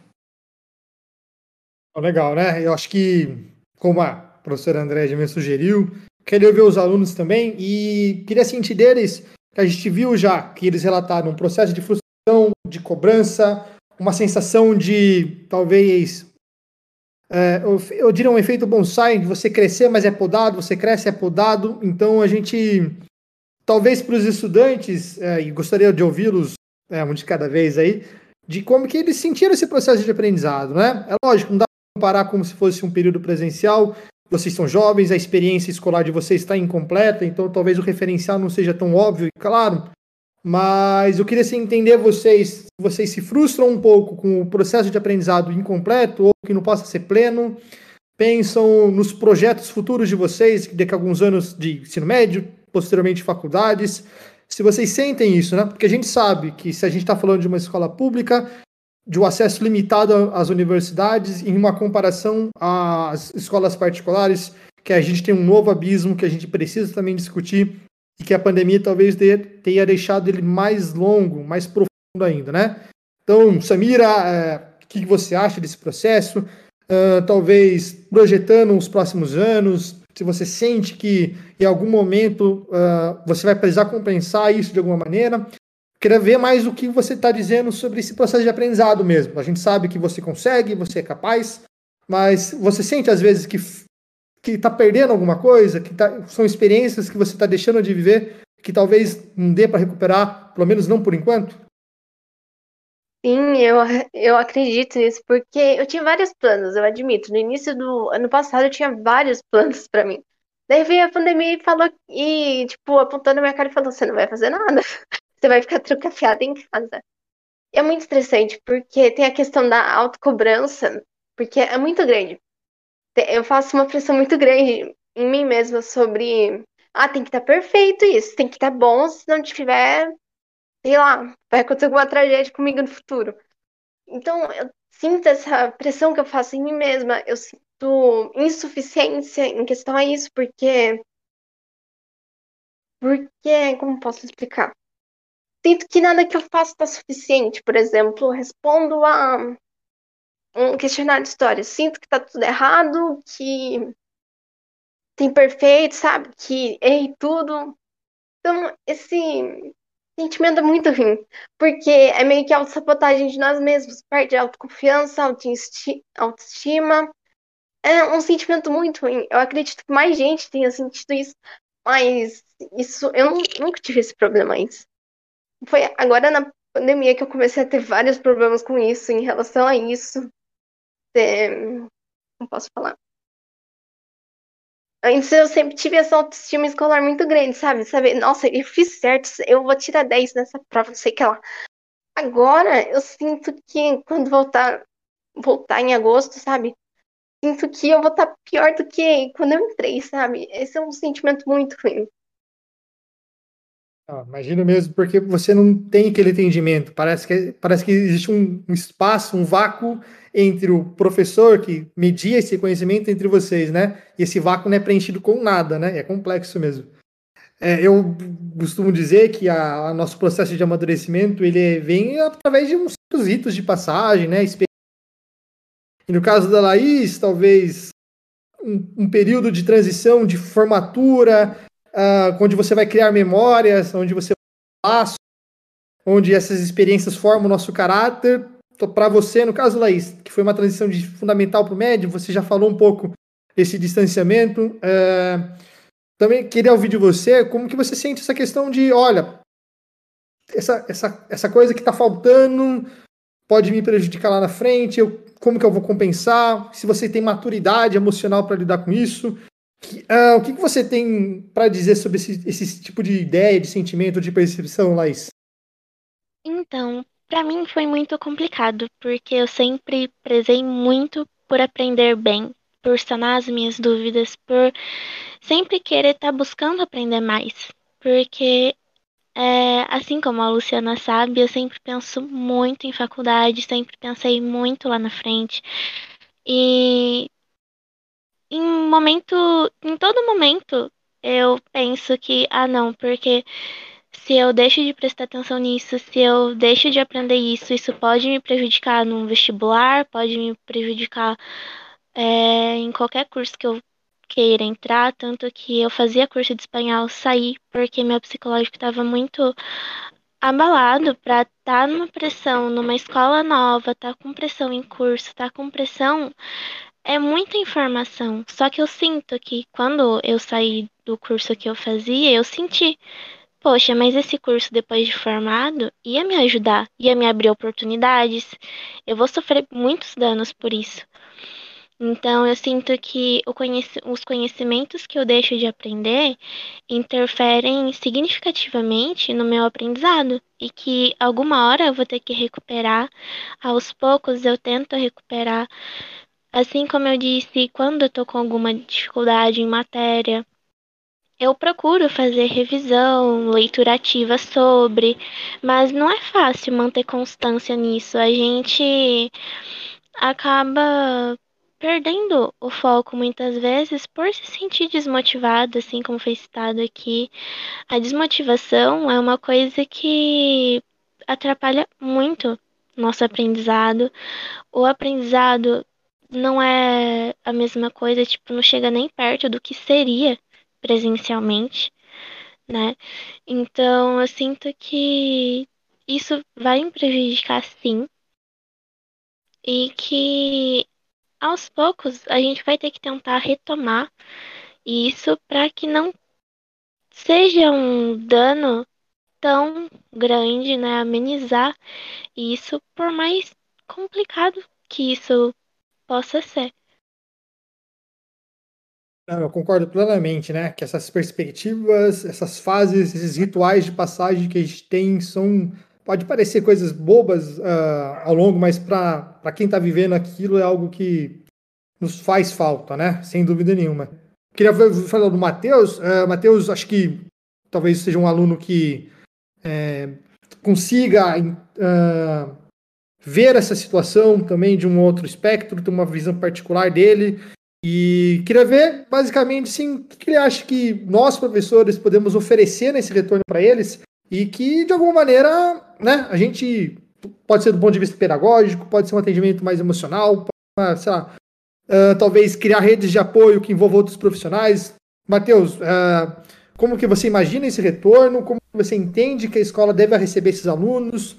Legal, né? Eu acho que, como a professora Andréa já me sugeriu, queria ver os alunos também, e queria sentir deles, que a gente viu já que eles relataram um processo de frustração, de cobrança, uma sensação de, talvez, é, eu, eu diria um efeito bonsai, de você crescer, mas é podado, você cresce, é podado. Então, a gente, talvez para os estudantes, é, e gostaria de ouvi-los é, um de cada vez aí, de como que eles sentiram esse processo de aprendizado, né? É lógico, não dá para comparar como se fosse um período presencial, vocês são jovens, a experiência escolar de vocês está incompleta, então talvez o referencial não seja tão óbvio e claro, mas eu queria assim, entender vocês, vocês se frustram um pouco com o processo de aprendizado incompleto ou que não possa ser pleno, pensam nos projetos futuros de vocês, daqui a alguns anos de ensino médio, posteriormente faculdades, se vocês sentem isso, né? Porque a gente sabe que se a gente está falando de uma escola pública, de um acesso limitado às universidades, em uma comparação às escolas particulares, que a gente tem um novo abismo que a gente precisa também discutir e que a pandemia talvez de, tenha deixado ele mais longo, mais profundo ainda, né? Então, Samira, é, o que você acha desse processo? Uh, talvez projetando os próximos anos, se você sente que em algum momento uh, você vai precisar compensar isso de alguma maneira. Queria ver mais o que você está dizendo sobre esse processo de aprendizado mesmo. A gente sabe que você consegue, você é capaz, mas você sente às vezes que que está perdendo alguma coisa, que tá, são experiências que você está deixando de viver, que talvez não dê para recuperar, pelo menos não por enquanto? Sim, eu, eu acredito nisso, porque eu tinha vários planos, eu admito. No início do ano passado eu tinha vários planos para mim. Daí veio a pandemia e falou, e tipo, apontando minha cara e falou, você não vai fazer nada. Você vai ficar trancafiada em casa. É muito estressante, porque tem a questão da autocobrança, porque é muito grande. Eu faço uma pressão muito grande em mim mesma sobre, ah, tem que estar perfeito isso, tem que estar bom, se não tiver, sei lá, vai acontecer alguma tragédia comigo no futuro. Então, eu sinto essa pressão que eu faço em mim mesma, eu sinto insuficiência em questão a isso, porque... Porque, como posso explicar? Sinto que nada que eu faço está suficiente. Por exemplo, respondo a um questionário de história. Sinto que está tudo errado, que tem perfeito, sabe? Que errei tudo. Então, esse sentimento é muito ruim. Porque é meio que autossabotagem de nós mesmos. Perde autoconfiança, autoestima. É um sentimento muito ruim. Eu acredito que mais gente tenha sentido isso. Mas isso, eu nunca tive esse problema antes. Foi agora na pandemia que eu comecei a ter vários problemas com isso, em relação a isso. Não posso falar. Antes eu sempre tive essa autoestima escolar muito grande, sabe? Saber, nossa, eu fiz certo, eu vou tirar dez nessa prova, não sei o que lá. Agora eu sinto que quando voltar, voltar em agosto, sabe? Sinto que eu vou estar pior do que quando eu entrei, sabe? Esse é um sentimento muito ruim. Ah, imagino mesmo, porque você não tem aquele entendimento, parece que, parece que existe um, um espaço, um vácuo entre o professor que media esse conhecimento entre vocês, né? E esse vácuo não é preenchido com nada, né? É complexo mesmo. É, eu costumo dizer que a, a nosso processo de amadurecimento, ele vem através de uns ritos de passagem, né? E no caso da Laís, talvez um, um período de transição, de formatura... Uh, onde você vai criar memórias, onde você passa, onde essas experiências formam o nosso caráter. Para você, no caso, Laís, que foi uma transição de fundamental para o médio, você já falou um pouco desse distanciamento. Uh, também queria ouvir de você, como que você sente essa questão de, olha, essa, essa, essa coisa que está faltando pode me prejudicar lá na frente, eu, como que eu vou compensar, se você tem maturidade emocional para lidar com isso. Uh, o que, que você tem para dizer sobre esse, esse tipo de ideia, de sentimento, de percepção, Laís? Então, para mim foi muito complicado, porque eu sempre prezei muito por aprender bem, por sanar as minhas dúvidas, por sempre querer estar tá buscando aprender mais. Porque, é, assim como a Luciana sabe, eu sempre penso muito em faculdade, sempre pensei muito lá na frente. E... Em momento, em todo momento, eu penso que, ah não, porque se eu deixo de prestar atenção nisso, se eu deixo de aprender isso, isso pode me prejudicar num vestibular, pode me prejudicar é, em qualquer curso que eu queira entrar, tanto que eu fazia curso de espanhol, saí, porque meu psicológico estava muito abalado para estar tá numa pressão, numa escola nova, tá com pressão em curso, tá com pressão... É muita informação, só que eu sinto que quando eu saí do curso que eu fazia, eu senti, poxa, mas esse curso depois de formado ia me ajudar, ia me abrir oportunidades, eu vou sofrer muitos danos por isso. Então, eu sinto que o conheci- os conhecimentos que eu deixo de aprender interferem significativamente no meu aprendizado e que alguma hora eu vou ter que recuperar. Aos poucos eu tento recuperar. Assim como eu disse, quando eu estou com alguma dificuldade em matéria, eu procuro fazer revisão, leitura ativa sobre, mas não é fácil manter constância nisso. A gente acaba perdendo o foco muitas vezes por se sentir desmotivado, assim como foi citado aqui. A desmotivação é uma coisa que atrapalha muito nosso aprendizado. O aprendizado não é a mesma coisa, tipo, não chega nem perto do que seria presencialmente, né? Então, eu sinto que isso vai me prejudicar, sim, e que aos poucos a gente vai ter que tentar retomar isso para que não seja um dano tão grande, né? Amenizar isso, por mais complicado que isso possa ser. Não, eu concordo plenamente, né? Que essas perspectivas, essas fases, esses rituais de passagem que a gente tem são... Pode parecer coisas bobas uh, ao longo, mas para quem está vivendo aquilo é algo que nos faz falta, né? Sem dúvida nenhuma. Queria falar do Matheus. Uh, Matheus, acho que talvez seja um aluno que é, consiga uh, ver essa situação também de um outro espectro, ter uma visão particular dele. E queria ver, basicamente, sim, o que ele acha que nós, professores, podemos oferecer nesse retorno para eles. E que, de alguma maneira, né, a gente pode ser do ponto de vista pedagógico, pode ser um atendimento mais emocional, pode, sei lá, uh, talvez criar redes de apoio que envolvam outros profissionais. Matheus, uh, como que você imagina esse retorno? Como você entende que a escola deve receber esses alunos? O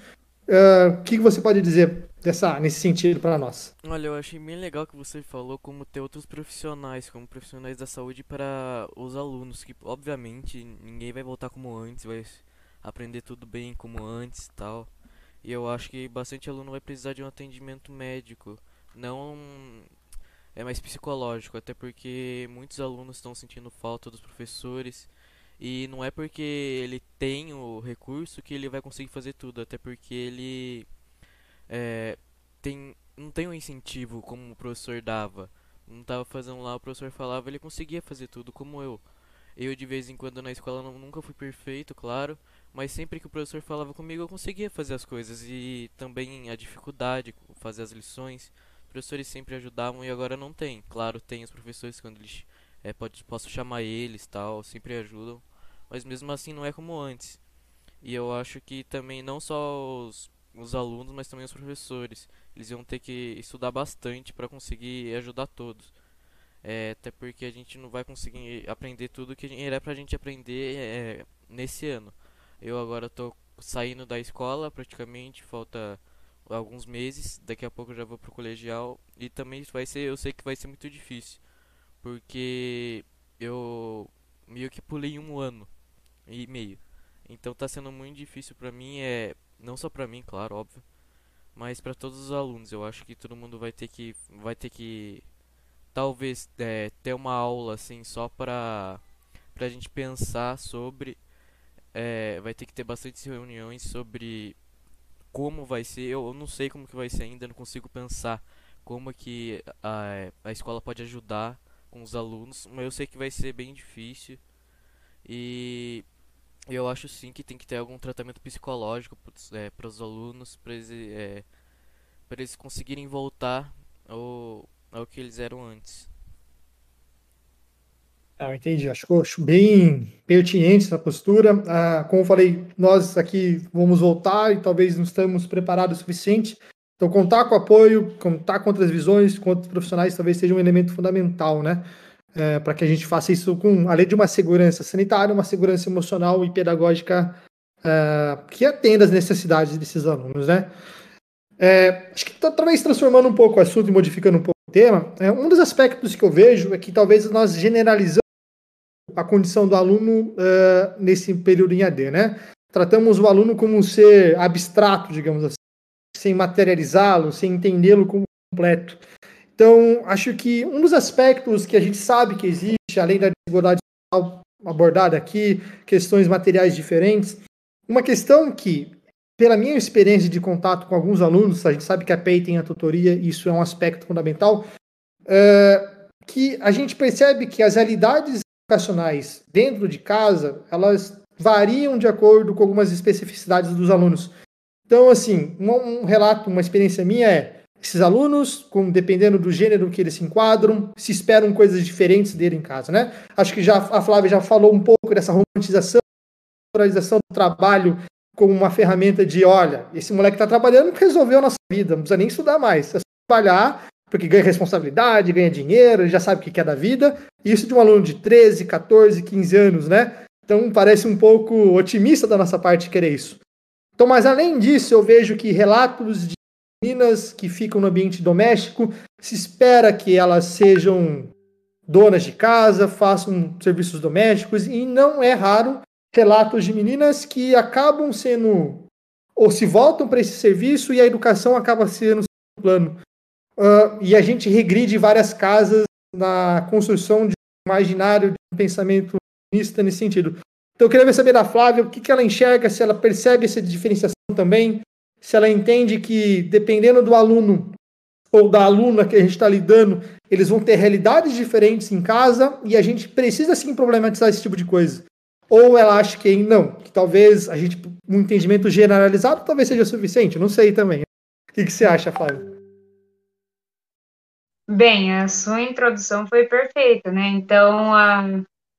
uh, que você pode dizer dessa, nesse sentido para nós? Olha, eu achei bem legal que você falou como ter outros profissionais, como profissionais da saúde para os alunos, que obviamente ninguém vai voltar como antes, vai aprender tudo bem como antes e tal. E eu acho que bastante aluno vai precisar de um atendimento médico, não é mais psicológico, até porque muitos alunos estão sentindo falta dos professores e não é porque ele tem o recurso que ele vai conseguir fazer tudo, até porque ele é, tem, não tem um incentivo como o professor dava. Não estava fazendo lá, o professor falava, ele conseguia fazer tudo como eu. Eu de vez em quando na escola não, nunca fui perfeito, claro, mas sempre que o professor falava comigo, eu conseguia fazer as coisas. E também a dificuldade, fazer as lições, os professores sempre ajudavam e agora não tem. Claro, tem os professores quando eles é, pode, posso chamar eles, tal, sempre ajudam, mas mesmo assim não é como antes. E eu acho que também não só os, os alunos, mas também os professores, eles iam ter que estudar bastante para conseguir ajudar todos. É, até porque a gente não vai conseguir aprender tudo que era pra gente aprender é, nesse ano. Eu agora tô saindo da escola praticamente, falta alguns meses, daqui a pouco eu já vou pro colegial. E também vai ser, eu sei que vai ser muito difícil, porque eu meio que pulei um ano e meio. Então tá sendo muito difícil pra mim, é, não só pra mim, claro, óbvio, mas pra todos os alunos. Eu acho que todo mundo vai ter que, vai ter que talvez é, ter uma aula assim só pra, pra gente pensar sobre... É, vai ter que ter bastante reuniões sobre como vai ser. Eu, eu não sei como que vai ser ainda, não consigo pensar como que a, a escola pode ajudar com os alunos, mas eu sei que vai ser bem difícil. E eu acho sim que tem que ter algum tratamento psicológico é, para os alunos, para eles, é, para eles conseguirem voltar ao, ao que eles eram antes. Ah, eu entendi, acho que bem pertinente essa postura. Ah, como eu falei, nós aqui vamos voltar e talvez não estamos preparados o suficiente. Então, contar com apoio, contar com outras visões, com outros profissionais, talvez seja um elemento fundamental, né? É, para que a gente faça isso com, além de uma segurança sanitária, uma segurança emocional e pedagógica é, que atenda às necessidades desses alunos, né? É, acho que tá, talvez transformando um pouco o assunto e modificando um pouco o tema, é, um dos aspectos que eu vejo é que talvez nós generalizamos a condição do aluno uh, nesse período em A D, né? Tratamos o aluno como um ser abstrato, digamos assim, sem materializá-lo, sem entendê-lo como completo. Então, acho que um dos aspectos que a gente sabe que existe, além da desigualdade social abordada aqui, questões materiais diferentes, uma questão que, pela minha experiência de contato com alguns alunos, a gente sabe que a P E I tem a tutoria, e isso é um aspecto fundamental, é, que a gente percebe que as realidades educacionais dentro de casa, elas variam de acordo com algumas especificidades dos alunos. Então, assim, um, um relato, uma experiência minha é, esses alunos, com, dependendo do gênero que eles se enquadram, se esperam coisas diferentes dele em casa, né? Acho que já, a Flávia já falou um pouco dessa romantização, naturalização do trabalho como uma ferramenta de, olha, esse moleque está trabalhando, resolveu a nossa vida, não precisa nem estudar mais, é só trabalhar, porque ganha responsabilidade, ganha dinheiro, ele já sabe o que quer da vida. Isso de um aluno de treze, quatorze, quinze anos, né? Então parece um pouco otimista da nossa parte querer isso. Então, mas além disso, eu vejo que relatos de meninas que ficam no ambiente doméstico, se espera que elas sejam donas de casa, façam serviços domésticos, e não é raro relatos de meninas que acabam sendo, ou se voltam para esse serviço, e a educação acaba sendo um plano. Uh, e a gente regride várias casas na construção de um imaginário, de um pensamento feminista nesse sentido. Então eu queria saber da Flávia o que, que ela enxerga, se ela percebe essa diferenciação também, se ela entende que dependendo do aluno ou da aluna que a gente está lidando, eles vão ter realidades diferentes em casa e a gente precisa sim problematizar esse tipo de coisa. Ou ela acha que não, que talvez a gente, um entendimento generalizado talvez seja suficiente, não sei também. O que, que você acha, Flávia? Bem, a sua introdução foi perfeita, né? Então, a,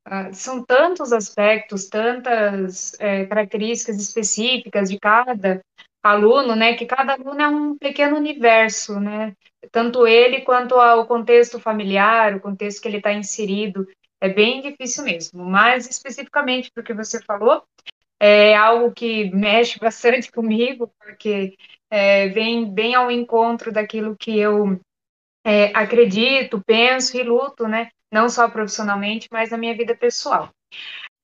a, são tantos aspectos, tantas é, características específicas de cada aluno, né? Que cada aluno é um pequeno universo, né? Tanto ele quanto ao contexto familiar, o contexto que ele está inserido, é bem difícil mesmo. Mas, especificamente, porque você falou, é algo que mexe bastante comigo, porque é, vem bem ao encontro daquilo que eu... É, acredito, penso e luto, né? Não só profissionalmente, mas na minha vida pessoal.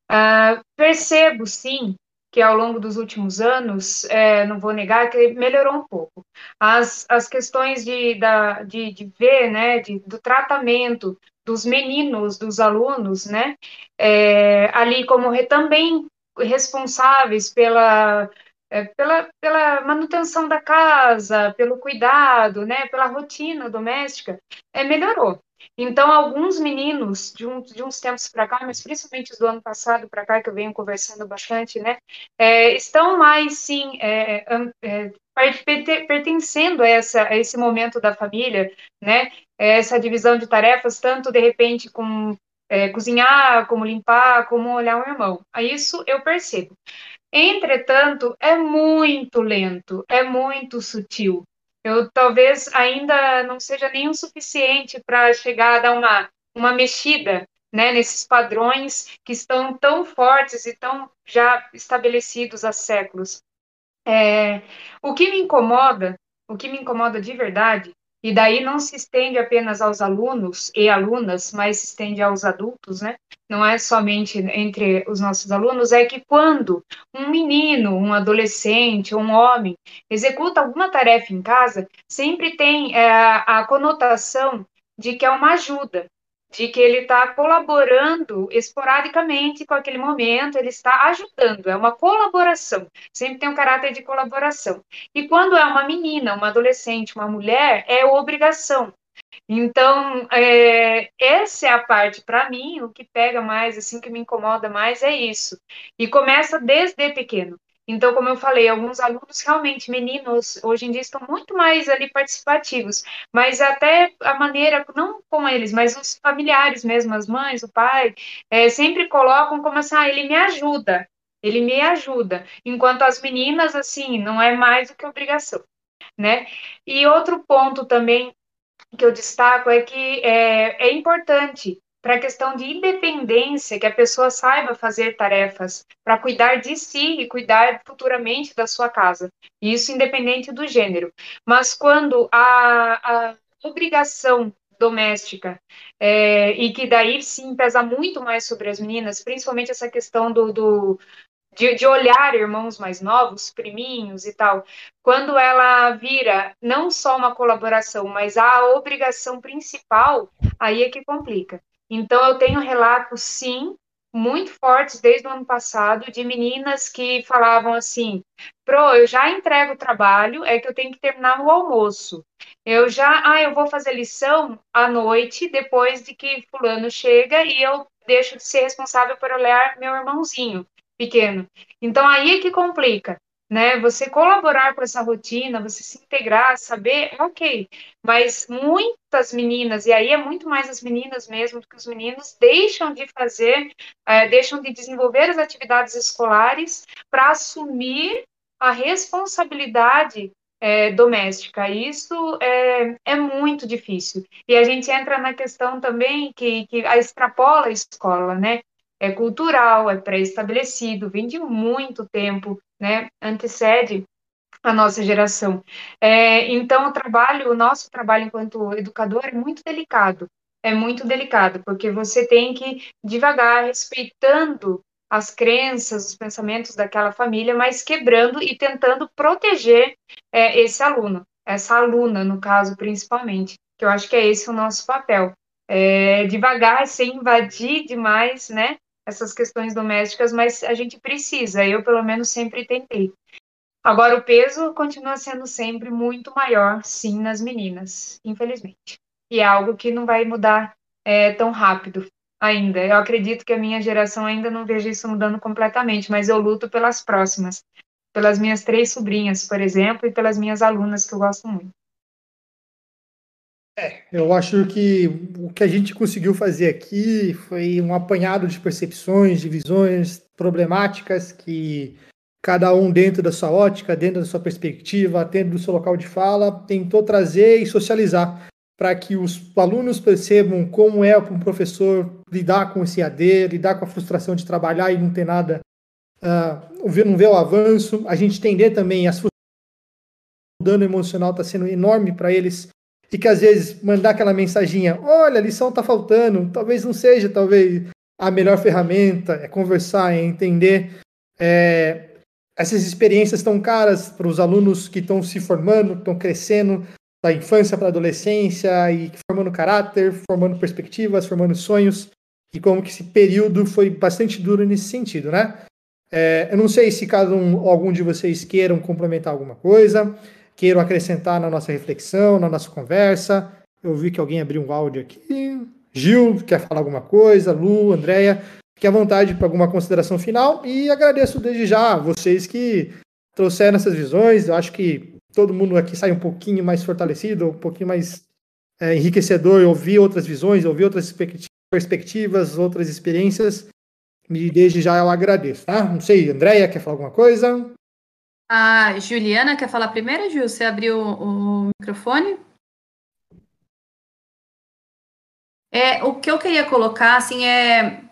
Ah, percebo, sim, que ao longo dos últimos anos, é, não vou negar, que melhorou um pouco. As, as questões de, da, de, de ver, né? De, do tratamento dos meninos, dos alunos, né? É, ali como também responsáveis pela... É, pela, pela manutenção da casa, pelo cuidado, né, pela rotina doméstica, é, melhorou. Então, alguns meninos, de, um, de uns tempos para cá, mas principalmente do ano passado para cá, que eu venho conversando bastante, né, é, estão mais, sim, é, é, pertencendo a, essa, a esse momento da família, né, essa divisão de tarefas, tanto, de repente, com é, cozinhar, como limpar, como olhar um irmão. Isso eu percebo. Entretanto, é muito lento, é muito sutil. Eu talvez ainda não seja nem o suficiente para chegar a dar uma, uma mexida, né, nesses padrões que estão tão fortes e tão já estabelecidos há séculos. É, o que me incomoda, o que me incomoda de verdade, e daí não se estende apenas aos alunos e alunas, mas se estende aos adultos, né? Não é somente entre os nossos alunos, é que quando um menino, um adolescente, um homem executa alguma tarefa em casa, sempre tem é, a conotação de que é uma ajuda, de que ele está colaborando esporadicamente com aquele momento, ele está ajudando, é uma colaboração, sempre tem um caráter de colaboração. E quando é uma menina, uma adolescente, uma mulher, é obrigação. Então, é, essa é a parte, para mim, o que pega mais, assim, que me incomoda mais é isso. E começa desde pequeno. Então, como eu falei, alguns alunos realmente, meninos, hoje em dia estão muito mais ali participativos, mas até a maneira, não com eles, mas os familiares mesmo, as mães, o pai, é, sempre colocam como assim, ah, ele me ajuda, ele me ajuda, enquanto as meninas, assim, não é mais do que obrigação, né? E outro ponto também, que eu destaco é que é, é importante para a questão de independência, que a pessoa saiba fazer tarefas para cuidar de si e cuidar futuramente da sua casa, isso independente do gênero. Mas quando a, a obrigação doméstica, é, e que daí sim pesa muito mais sobre as meninas, principalmente essa questão do, do de, de olhar irmãos mais novos, priminhos e tal, quando ela vira não só uma colaboração, mas a obrigação principal, aí é que complica. Então, eu tenho relatos, sim, muito fortes desde o ano passado, de meninas que falavam assim, pro, eu já entrego o trabalho, é que eu tenho que terminar o almoço. Eu já, ah, eu vou fazer lição à noite, depois de que fulano chega, e eu deixo de ser responsável por olhar meu irmãozinho pequeno. Então, aí é que complica, né? Você colaborar com essa rotina, você se integrar, saber, ok, mas muitas meninas, e aí é muito mais as meninas mesmo do que os meninos, deixam de fazer, é, deixam de desenvolver as atividades escolares para assumir a responsabilidade é, doméstica. Isso é, é muito difícil. E a gente entra na questão também que, que a extrapola a escola, né? É cultural, é pré-estabelecido, vem de muito tempo, né? Antecede a nossa geração. É, então, o trabalho, o nosso trabalho enquanto educador é muito delicado, é muito delicado, porque você tem que devagar, respeitando as crenças, os pensamentos daquela família, mas quebrando e tentando proteger é, esse aluno, essa aluna, no caso, principalmente, que eu acho que é esse o nosso papel. É, devagar, sem invadir demais, né? Essas questões domésticas, mas a gente precisa, eu pelo menos sempre tentei. Agora o peso continua sendo sempre muito maior, sim, nas meninas, infelizmente. E é algo que não vai mudar é, tão rápido ainda. Eu acredito que a minha geração ainda não veja isso mudando completamente, mas eu luto pelas próximas, pelas minhas três sobrinhas, por exemplo, e pelas minhas alunas, que eu gosto muito. É, eu acho que o que a gente conseguiu fazer aqui foi um apanhado de percepções, de visões, problemáticas que cada um dentro da sua ótica, dentro da sua perspectiva, dentro do seu local de fala, tentou trazer e socializar para que os alunos percebam como é para um professor lidar com esse A D, lidar com a frustração de trabalhar e não ter nada, uh, não ver o avanço. A gente entender também as frustrações, o dano emocional está sendo enorme para eles. E que às vezes mandar aquela mensaginha, olha, a lição está faltando, talvez não seja talvez a melhor ferramenta, é conversar, é entender. É, essas experiências estão caras para os alunos que estão se formando, estão crescendo, da infância para a adolescência, e formando caráter, formando perspectivas, formando sonhos, e como que esse período foi bastante duro nesse sentido, né? É, eu não sei se caso um, algum de vocês queiram complementar alguma coisa, queiram acrescentar na nossa reflexão, na nossa conversa. Eu vi que alguém abriu um áudio aqui. Gil, quer falar alguma coisa? Lu, Andréia, fique à vontade para alguma consideração final. E agradeço desde já a vocês que trouxeram essas visões. Eu acho que todo mundo aqui sai um pouquinho mais fortalecido, um pouquinho mais é, enriquecedor. Eu ouvi outras visões, ouvi outras perspectivas, outras experiências. E desde já eu agradeço, tá? Não sei, Andréia, quer falar alguma coisa? A Juliana quer falar primeiro, Ju? Você abriu o, o microfone? É, o que eu queria colocar, assim, é...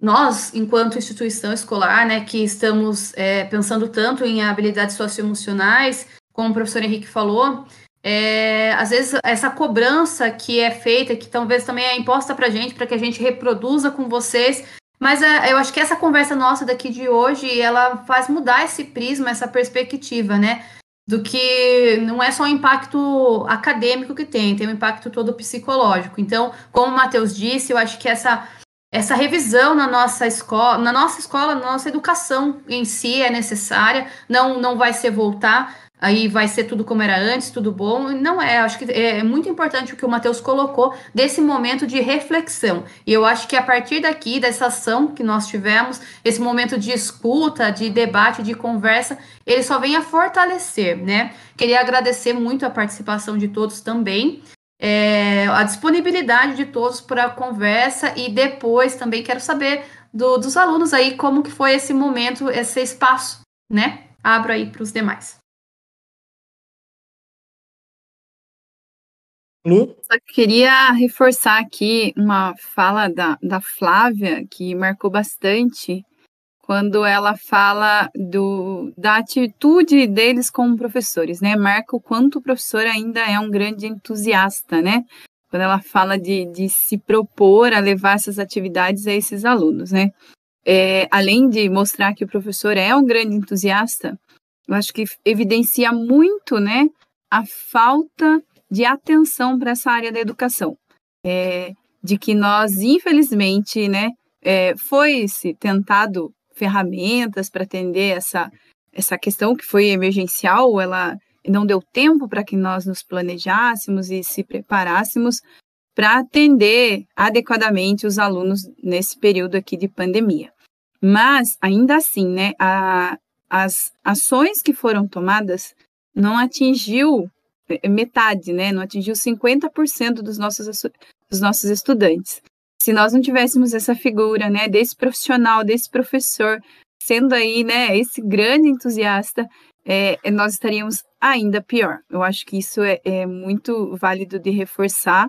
Nós, enquanto instituição escolar, né, que estamos é, pensando tanto em habilidades socioemocionais, como o professor Henrique falou, é, às vezes essa cobrança que é feita, que talvez também é imposta para a gente, para que a gente reproduza com vocês... Mas eu acho que essa conversa nossa daqui de hoje, ela faz mudar esse prisma, essa perspectiva, né? Do que não é só o impacto acadêmico que tem, tem um impacto todo psicológico. Então, como o Matheus disse, eu acho que essa, essa revisão na nossa escola, na nossa escola, na nossa educação em si é necessária, não, não vai ser voltar, aí vai ser tudo como era antes, tudo bom, não é, acho que é muito importante o que o Matheus colocou, desse momento de reflexão, e eu acho que a partir daqui, dessa ação que nós tivemos, esse momento de escuta, de debate, de conversa, ele só vem a fortalecer, né? Queria agradecer muito a participação de todos também, é, a disponibilidade de todos para a conversa, e depois também quero saber do, dos alunos aí, como que foi esse momento, esse espaço, né? Abro aí para os demais. Lu? Só queria reforçar aqui uma fala da, da Flávia, que marcou bastante, quando ela fala do, da atitude deles como professores, né? Marca o quanto o professor ainda é um grande entusiasta, né? Quando ela fala de, de se propor a levar essas atividades a esses alunos, né? é, além de mostrar que o professor é um grande entusiasta, eu acho que evidencia muito, né, a falta de atenção para essa área da educação. É, de que nós, infelizmente, né, é, foi-se tentado ferramentas para atender essa, essa questão que foi emergencial, ela não deu tempo para que nós nos planejássemos e se preparássemos para atender adequadamente os alunos nesse período aqui de pandemia. Mas, ainda assim, né, a, as ações que foram tomadas não atingiu metade, né, não atingiu cinquenta por cento dos nossos, dos nossos estudantes. Se nós não tivéssemos essa figura, né, desse profissional, desse professor, sendo aí, né, esse grande entusiasta, é, nós estaríamos ainda pior. Eu acho que isso é, é muito válido de reforçar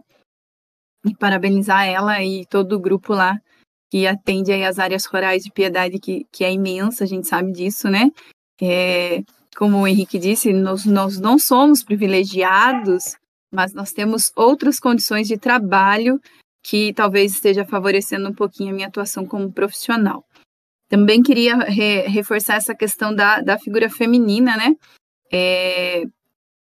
e parabenizar ela e todo o grupo lá que atende aí as áreas rurais de Piedade, que, que é imensa, a gente sabe disso, né? É, como o Henrique disse, nós, nós não somos privilegiados, mas nós temos outras condições de trabalho que talvez esteja favorecendo um pouquinho a minha atuação como profissional. Também queria re, reforçar essa questão da, da figura feminina, né? É,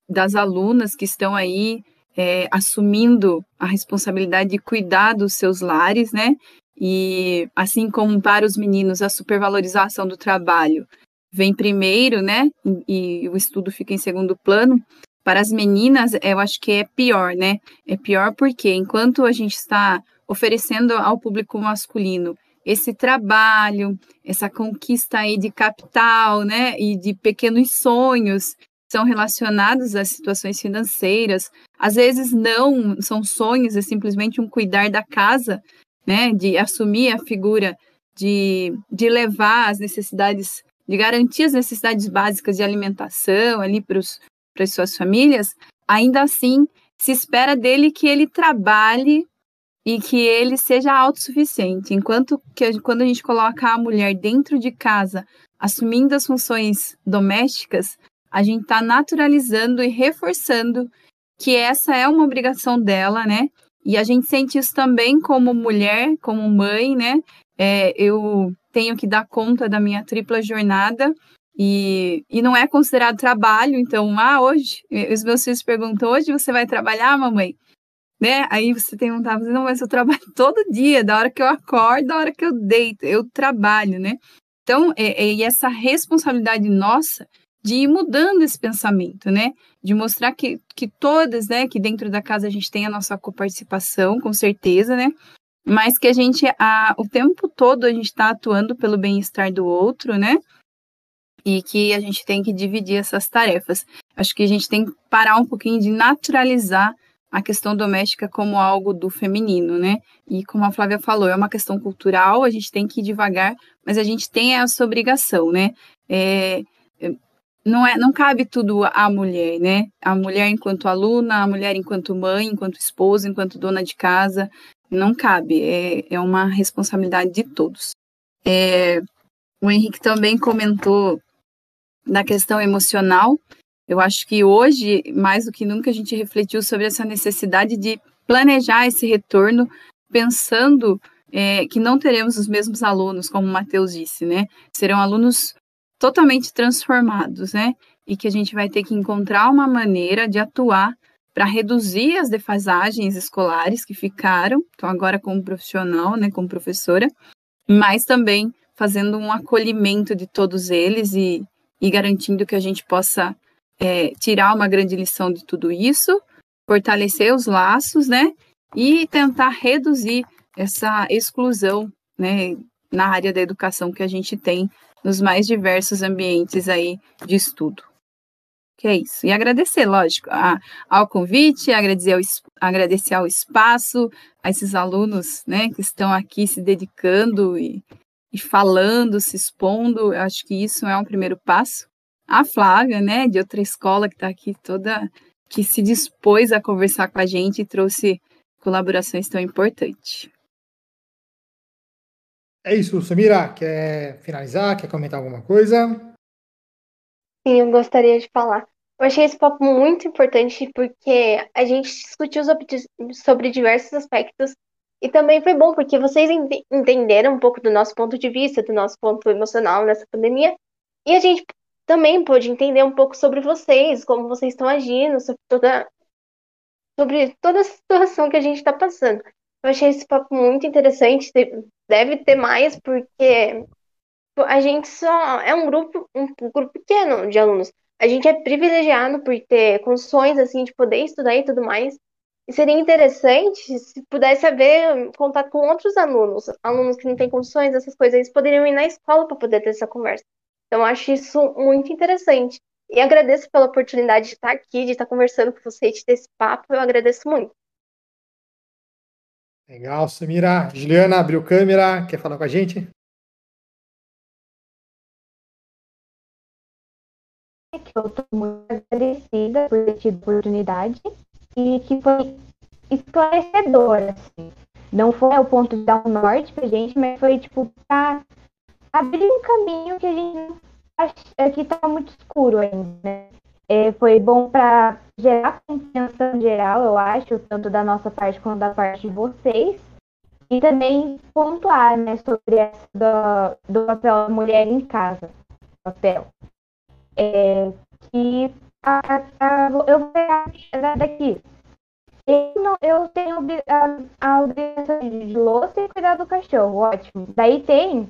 das alunas que estão aí é, assumindo a responsabilidade de cuidar dos seus lares, né? E assim como para os meninos a supervalorização do trabalho vem primeiro, né? E, e o estudo fica em segundo plano. Para as meninas, eu acho que é pior, né? É pior porque enquanto a gente está oferecendo ao público masculino esse trabalho, essa conquista aí de capital, né? E de pequenos sonhos são relacionados às situações financeiras. Às vezes não são sonhos, é simplesmente um cuidar da casa, né? De assumir a figura de, de levar as necessidades, de garantir as necessidades básicas de alimentação ali para os para suas famílias, ainda assim se espera dele que ele trabalhe e que ele seja autossuficiente, enquanto que quando a gente coloca a mulher dentro de casa, assumindo as funções domésticas, a gente está naturalizando e reforçando que essa é uma obrigação dela, né? E a gente sente isso também como mulher, como mãe, né? É, eu tenho que dar conta da minha tripla jornada, E, e não é considerado trabalho, então, ah, hoje, os meus filhos perguntam, hoje você vai trabalhar, mamãe? Né? Aí você tem um tava, não, mas eu trabalho todo dia, da hora que eu acordo, da hora que eu deito, eu trabalho, né? Então, é, é essa responsabilidade nossa de ir mudando esse pensamento, né? De mostrar que, que todas, né, que dentro da casa a gente tem a nossa coparticipação, com certeza, né? Mas que a gente, a, o tempo todo a gente está atuando pelo bem-estar do outro, né? E que a gente tem que dividir essas tarefas. Acho que a gente tem que parar um pouquinho de naturalizar a questão doméstica como algo do feminino, né? E como a Flávia falou, é uma questão cultural, a gente tem que ir devagar, mas a gente tem essa obrigação, né? É, não, é, não cabe tudo à mulher, né? A mulher enquanto aluna, a mulher enquanto mãe, enquanto esposa, enquanto dona de casa, não cabe, é, é uma responsabilidade de todos. É, o Henrique também comentou na questão emocional. Eu acho que hoje, mais do que nunca, a gente refletiu sobre essa necessidade de planejar esse retorno, pensando é, que não teremos os mesmos alunos, como o Matheus disse, né? Serão alunos totalmente transformados, né? E que a gente vai ter que encontrar uma maneira de atuar para reduzir as defasagens escolares que ficaram, então agora como profissional, né, como professora, mas também fazendo um acolhimento de todos eles e e garantindo que a gente possa é, tirar uma grande lição de tudo isso, fortalecer os laços, né, e tentar reduzir essa exclusão, né, na área da educação que a gente tem nos mais diversos ambientes aí de estudo. Que é isso. E agradecer, lógico, a, ao convite, agradecer ao, agradecer ao espaço, a esses alunos, né, que estão aqui se dedicando e e falando, se expondo. Eu acho que isso é um primeiro passo. A Flávia, né, de outra escola que está aqui toda, que se dispôs a conversar com a gente e trouxe colaborações tão importantes. É isso, Samira, quer finalizar, quer comentar alguma coisa? Sim, eu gostaria de falar. Eu achei esse papo muito importante porque a gente discutiu sobre, sobre diversos aspectos E também foi bom, porque vocês ent- entenderam um pouco do nosso ponto de vista, do nosso ponto emocional nessa pandemia. E a gente também pôde entender um pouco sobre vocês, como vocês estão agindo, sobre toda, sobre toda a situação que a gente está passando. Eu achei esse papo muito interessante, deve ter mais, porque a gente só é um grupo, um grupo pequeno de alunos. A gente é privilegiado por ter condições assim, de poder estudar e tudo mais. E seria interessante se pudesse haver contato com outros alunos, alunos que não têm condições, essas coisas, eles poderiam ir na escola para poder ter essa conversa. Então, eu acho isso muito interessante. E agradeço pela oportunidade de estar aqui, de estar conversando com você, de ter esse papo, eu agradeço muito. Legal, Samira. Juliana, abriu câmera, quer falar com a gente? Eu estou muito agradecida por ter tido a oportunidade. E que foi esclarecedor, assim. Não foi o ponto de dar um norte pra gente, mas foi, tipo, pra abrir um caminho que a gente acha que tá muito escuro ainda, né? É, foi bom pra gerar compreensão geral, eu acho, tanto da nossa parte quanto da parte de vocês. E também pontuar, né, sobre essa do, do papel da mulher em casa. Papel. É, que... A, a, a, eu vou pegar daqui. Eu, não, eu tenho a obrigação de louça e cuidar do cachorro, ótimo. Daí tem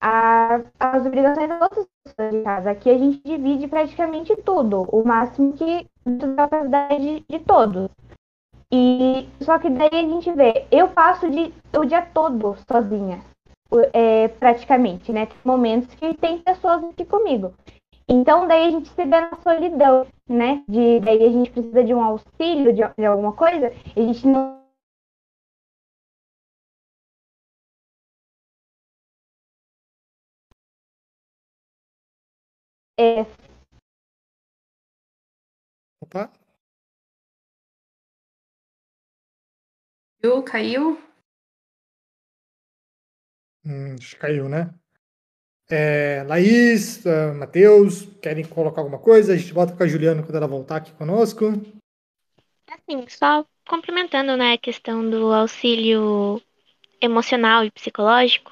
a, as obrigações das outras pessoas de casa. Aqui a gente divide praticamente tudo, o máximo que da capacidade de, de todos. E, só que daí a gente vê, eu passo de, o dia todo sozinha, é, praticamente, né? Tem momentos que tem pessoas aqui comigo. Então, daí a gente se vê na solidão, né? De, daí a gente precisa de um auxílio, de, de alguma coisa, e a gente não... É... Opa! Eu, caiu? Hum, acho que caiu, né? É, Laís, uh, Matheus, querem colocar alguma coisa? A gente volta com a Juliana quando ela voltar aqui conosco. Assim, só complementando, né, a questão do auxílio emocional e psicológico,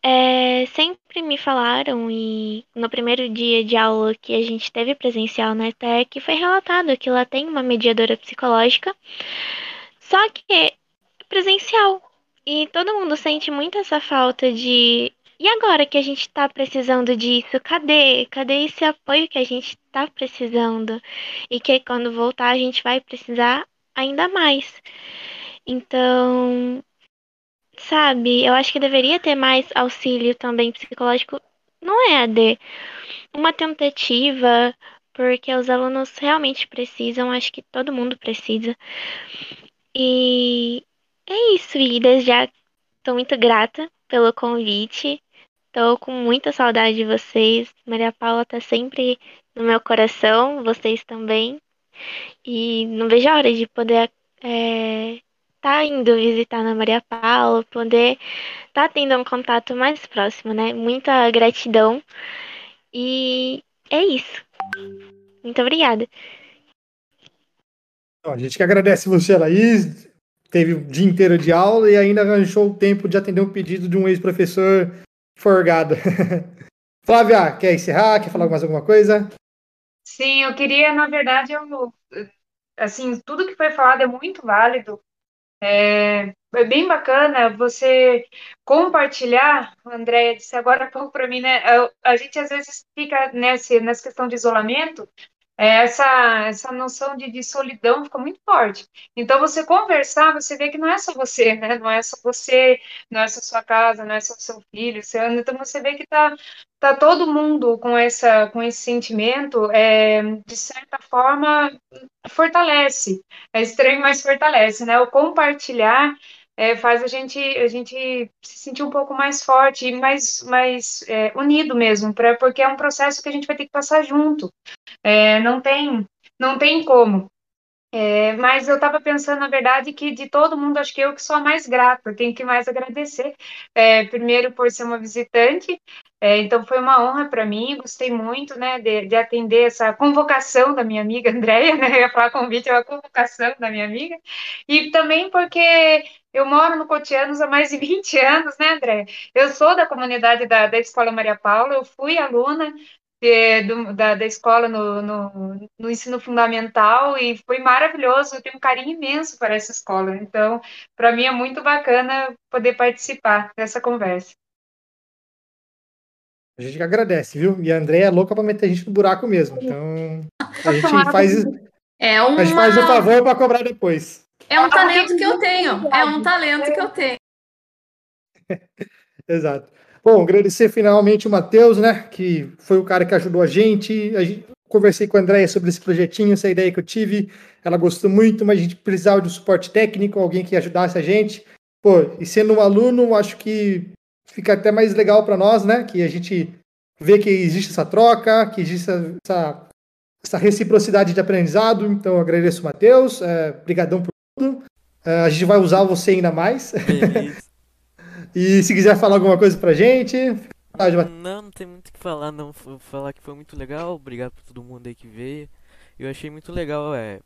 é, sempre me falaram, e no primeiro dia de aula que a gente teve presencial na I T E C, foi relatado que lá tem uma mediadora psicológica, só que é presencial, e todo mundo sente muito essa falta de... E agora que a gente está precisando disso, cadê? Cadê esse apoio que a gente está precisando? E que quando voltar a gente vai precisar ainda mais. Então, sabe, eu acho que deveria ter mais auxílio também psicológico, não é, Ade? Uma tentativa, porque os alunos realmente precisam, acho que todo mundo precisa. E é isso, e desde já estou muito grata pelo convite. Estou com muita saudade de vocês. Maria Paula está sempre no meu coração, vocês também. E não vejo a hora de poder estar é, tá indo visitar na Maria Paula, poder estar tá tendo um contato mais próximo, né? Muita gratidão. E é isso. Muito obrigada. A gente que agradece você, Laís. Teve o dia inteiro de aula e ainda arranjou o tempo de atender um pedido de um ex-professor forgado. Flávia, quer encerrar? Quer falar mais alguma coisa? Sim, eu queria, na verdade, eu, assim, tudo que foi falado é muito válido. É, é bem bacana você compartilhar, Andréia disse agora há pouco para mim, né? A gente às vezes fica nessa, nessa questão de isolamento, Essa, essa noção de, de solidão fica muito forte. Então, você conversar, você vê que não é só você, né? Não é só você, não é só sua casa, não é só seu filho. Seu... Então, você vê que tá, tá todo mundo com, essa, com esse sentimento, é, de certa forma, fortalece. É estranho, mas fortalece, né? O compartilhar é, faz a gente, a gente se sentir um pouco mais forte e mais, mais é, unido mesmo, pra, porque é um processo que a gente vai ter que passar junto. É, não tem, não tem como. É, mas eu estava pensando, na verdade, que de todo mundo, acho que eu que sou a mais grata, tenho que mais agradecer, é, primeiro por ser uma visitante, É, então, foi uma honra para mim, gostei muito, né, de, de atender essa convocação da minha amiga Andréia, né, eu ia falar convite, é uma convocação da minha amiga, e também porque eu moro no Cotianos há mais de vinte anos, né, Andréia? Eu sou da comunidade da, da Escola Maria Paula, eu fui aluna de, do, da, da escola no, no, no ensino fundamental, e foi maravilhoso, eu tenho um carinho imenso para essa escola, então, para mim é muito bacana poder participar dessa conversa. A gente que agradece, viu? E a Andréia é louca pra meter a gente no buraco mesmo. Então, a gente faz, é uma... a gente faz um favor pra cobrar depois. É um talento que eu tenho. É um talento que eu tenho. Exato. Bom, agradecer finalmente o Matheus, né? Que foi o cara que ajudou a gente. A gente conversei com a Andréia sobre esse projetinho, essa ideia que eu tive. Ela gostou muito, mas a gente precisava de um suporte técnico, alguém que ajudasse a gente. Pô, e sendo um aluno, acho que fica até mais legal para nós, né? Que a gente vê que existe essa troca, que existe essa, essa reciprocidade de aprendizado. Então, eu agradeço o Matheus. É, brigadão por tudo. É, a gente vai usar você ainda mais. E se quiser falar alguma coisa pra gente... Não, não tem muito o que falar, não. Vou falar que foi muito legal. Obrigado por todo mundo aí que veio. Eu achei muito legal é,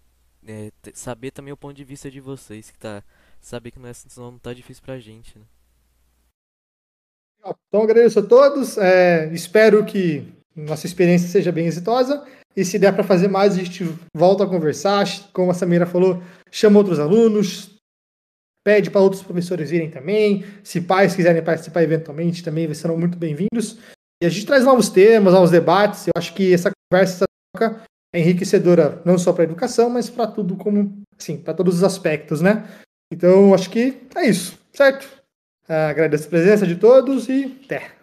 é, saber também o ponto de vista de vocês, que tá, saber que não, é, não tá difícil pra gente, né? Então, agradeço a todos, é, espero que nossa experiência seja bem exitosa, e se der para fazer mais, a gente volta a conversar, como a Samira falou, chama outros alunos, pede para outros professores virem também, se pais quiserem participar eventualmente também, serão muito bem-vindos, e a gente traz novos temas, novos debates. Eu acho que essa conversa, essa troca é enriquecedora, não só para a educação, mas para tudo como, assim, para todos os aspectos, né? Então, acho que é isso, certo? Agradeço a presença de todos e até!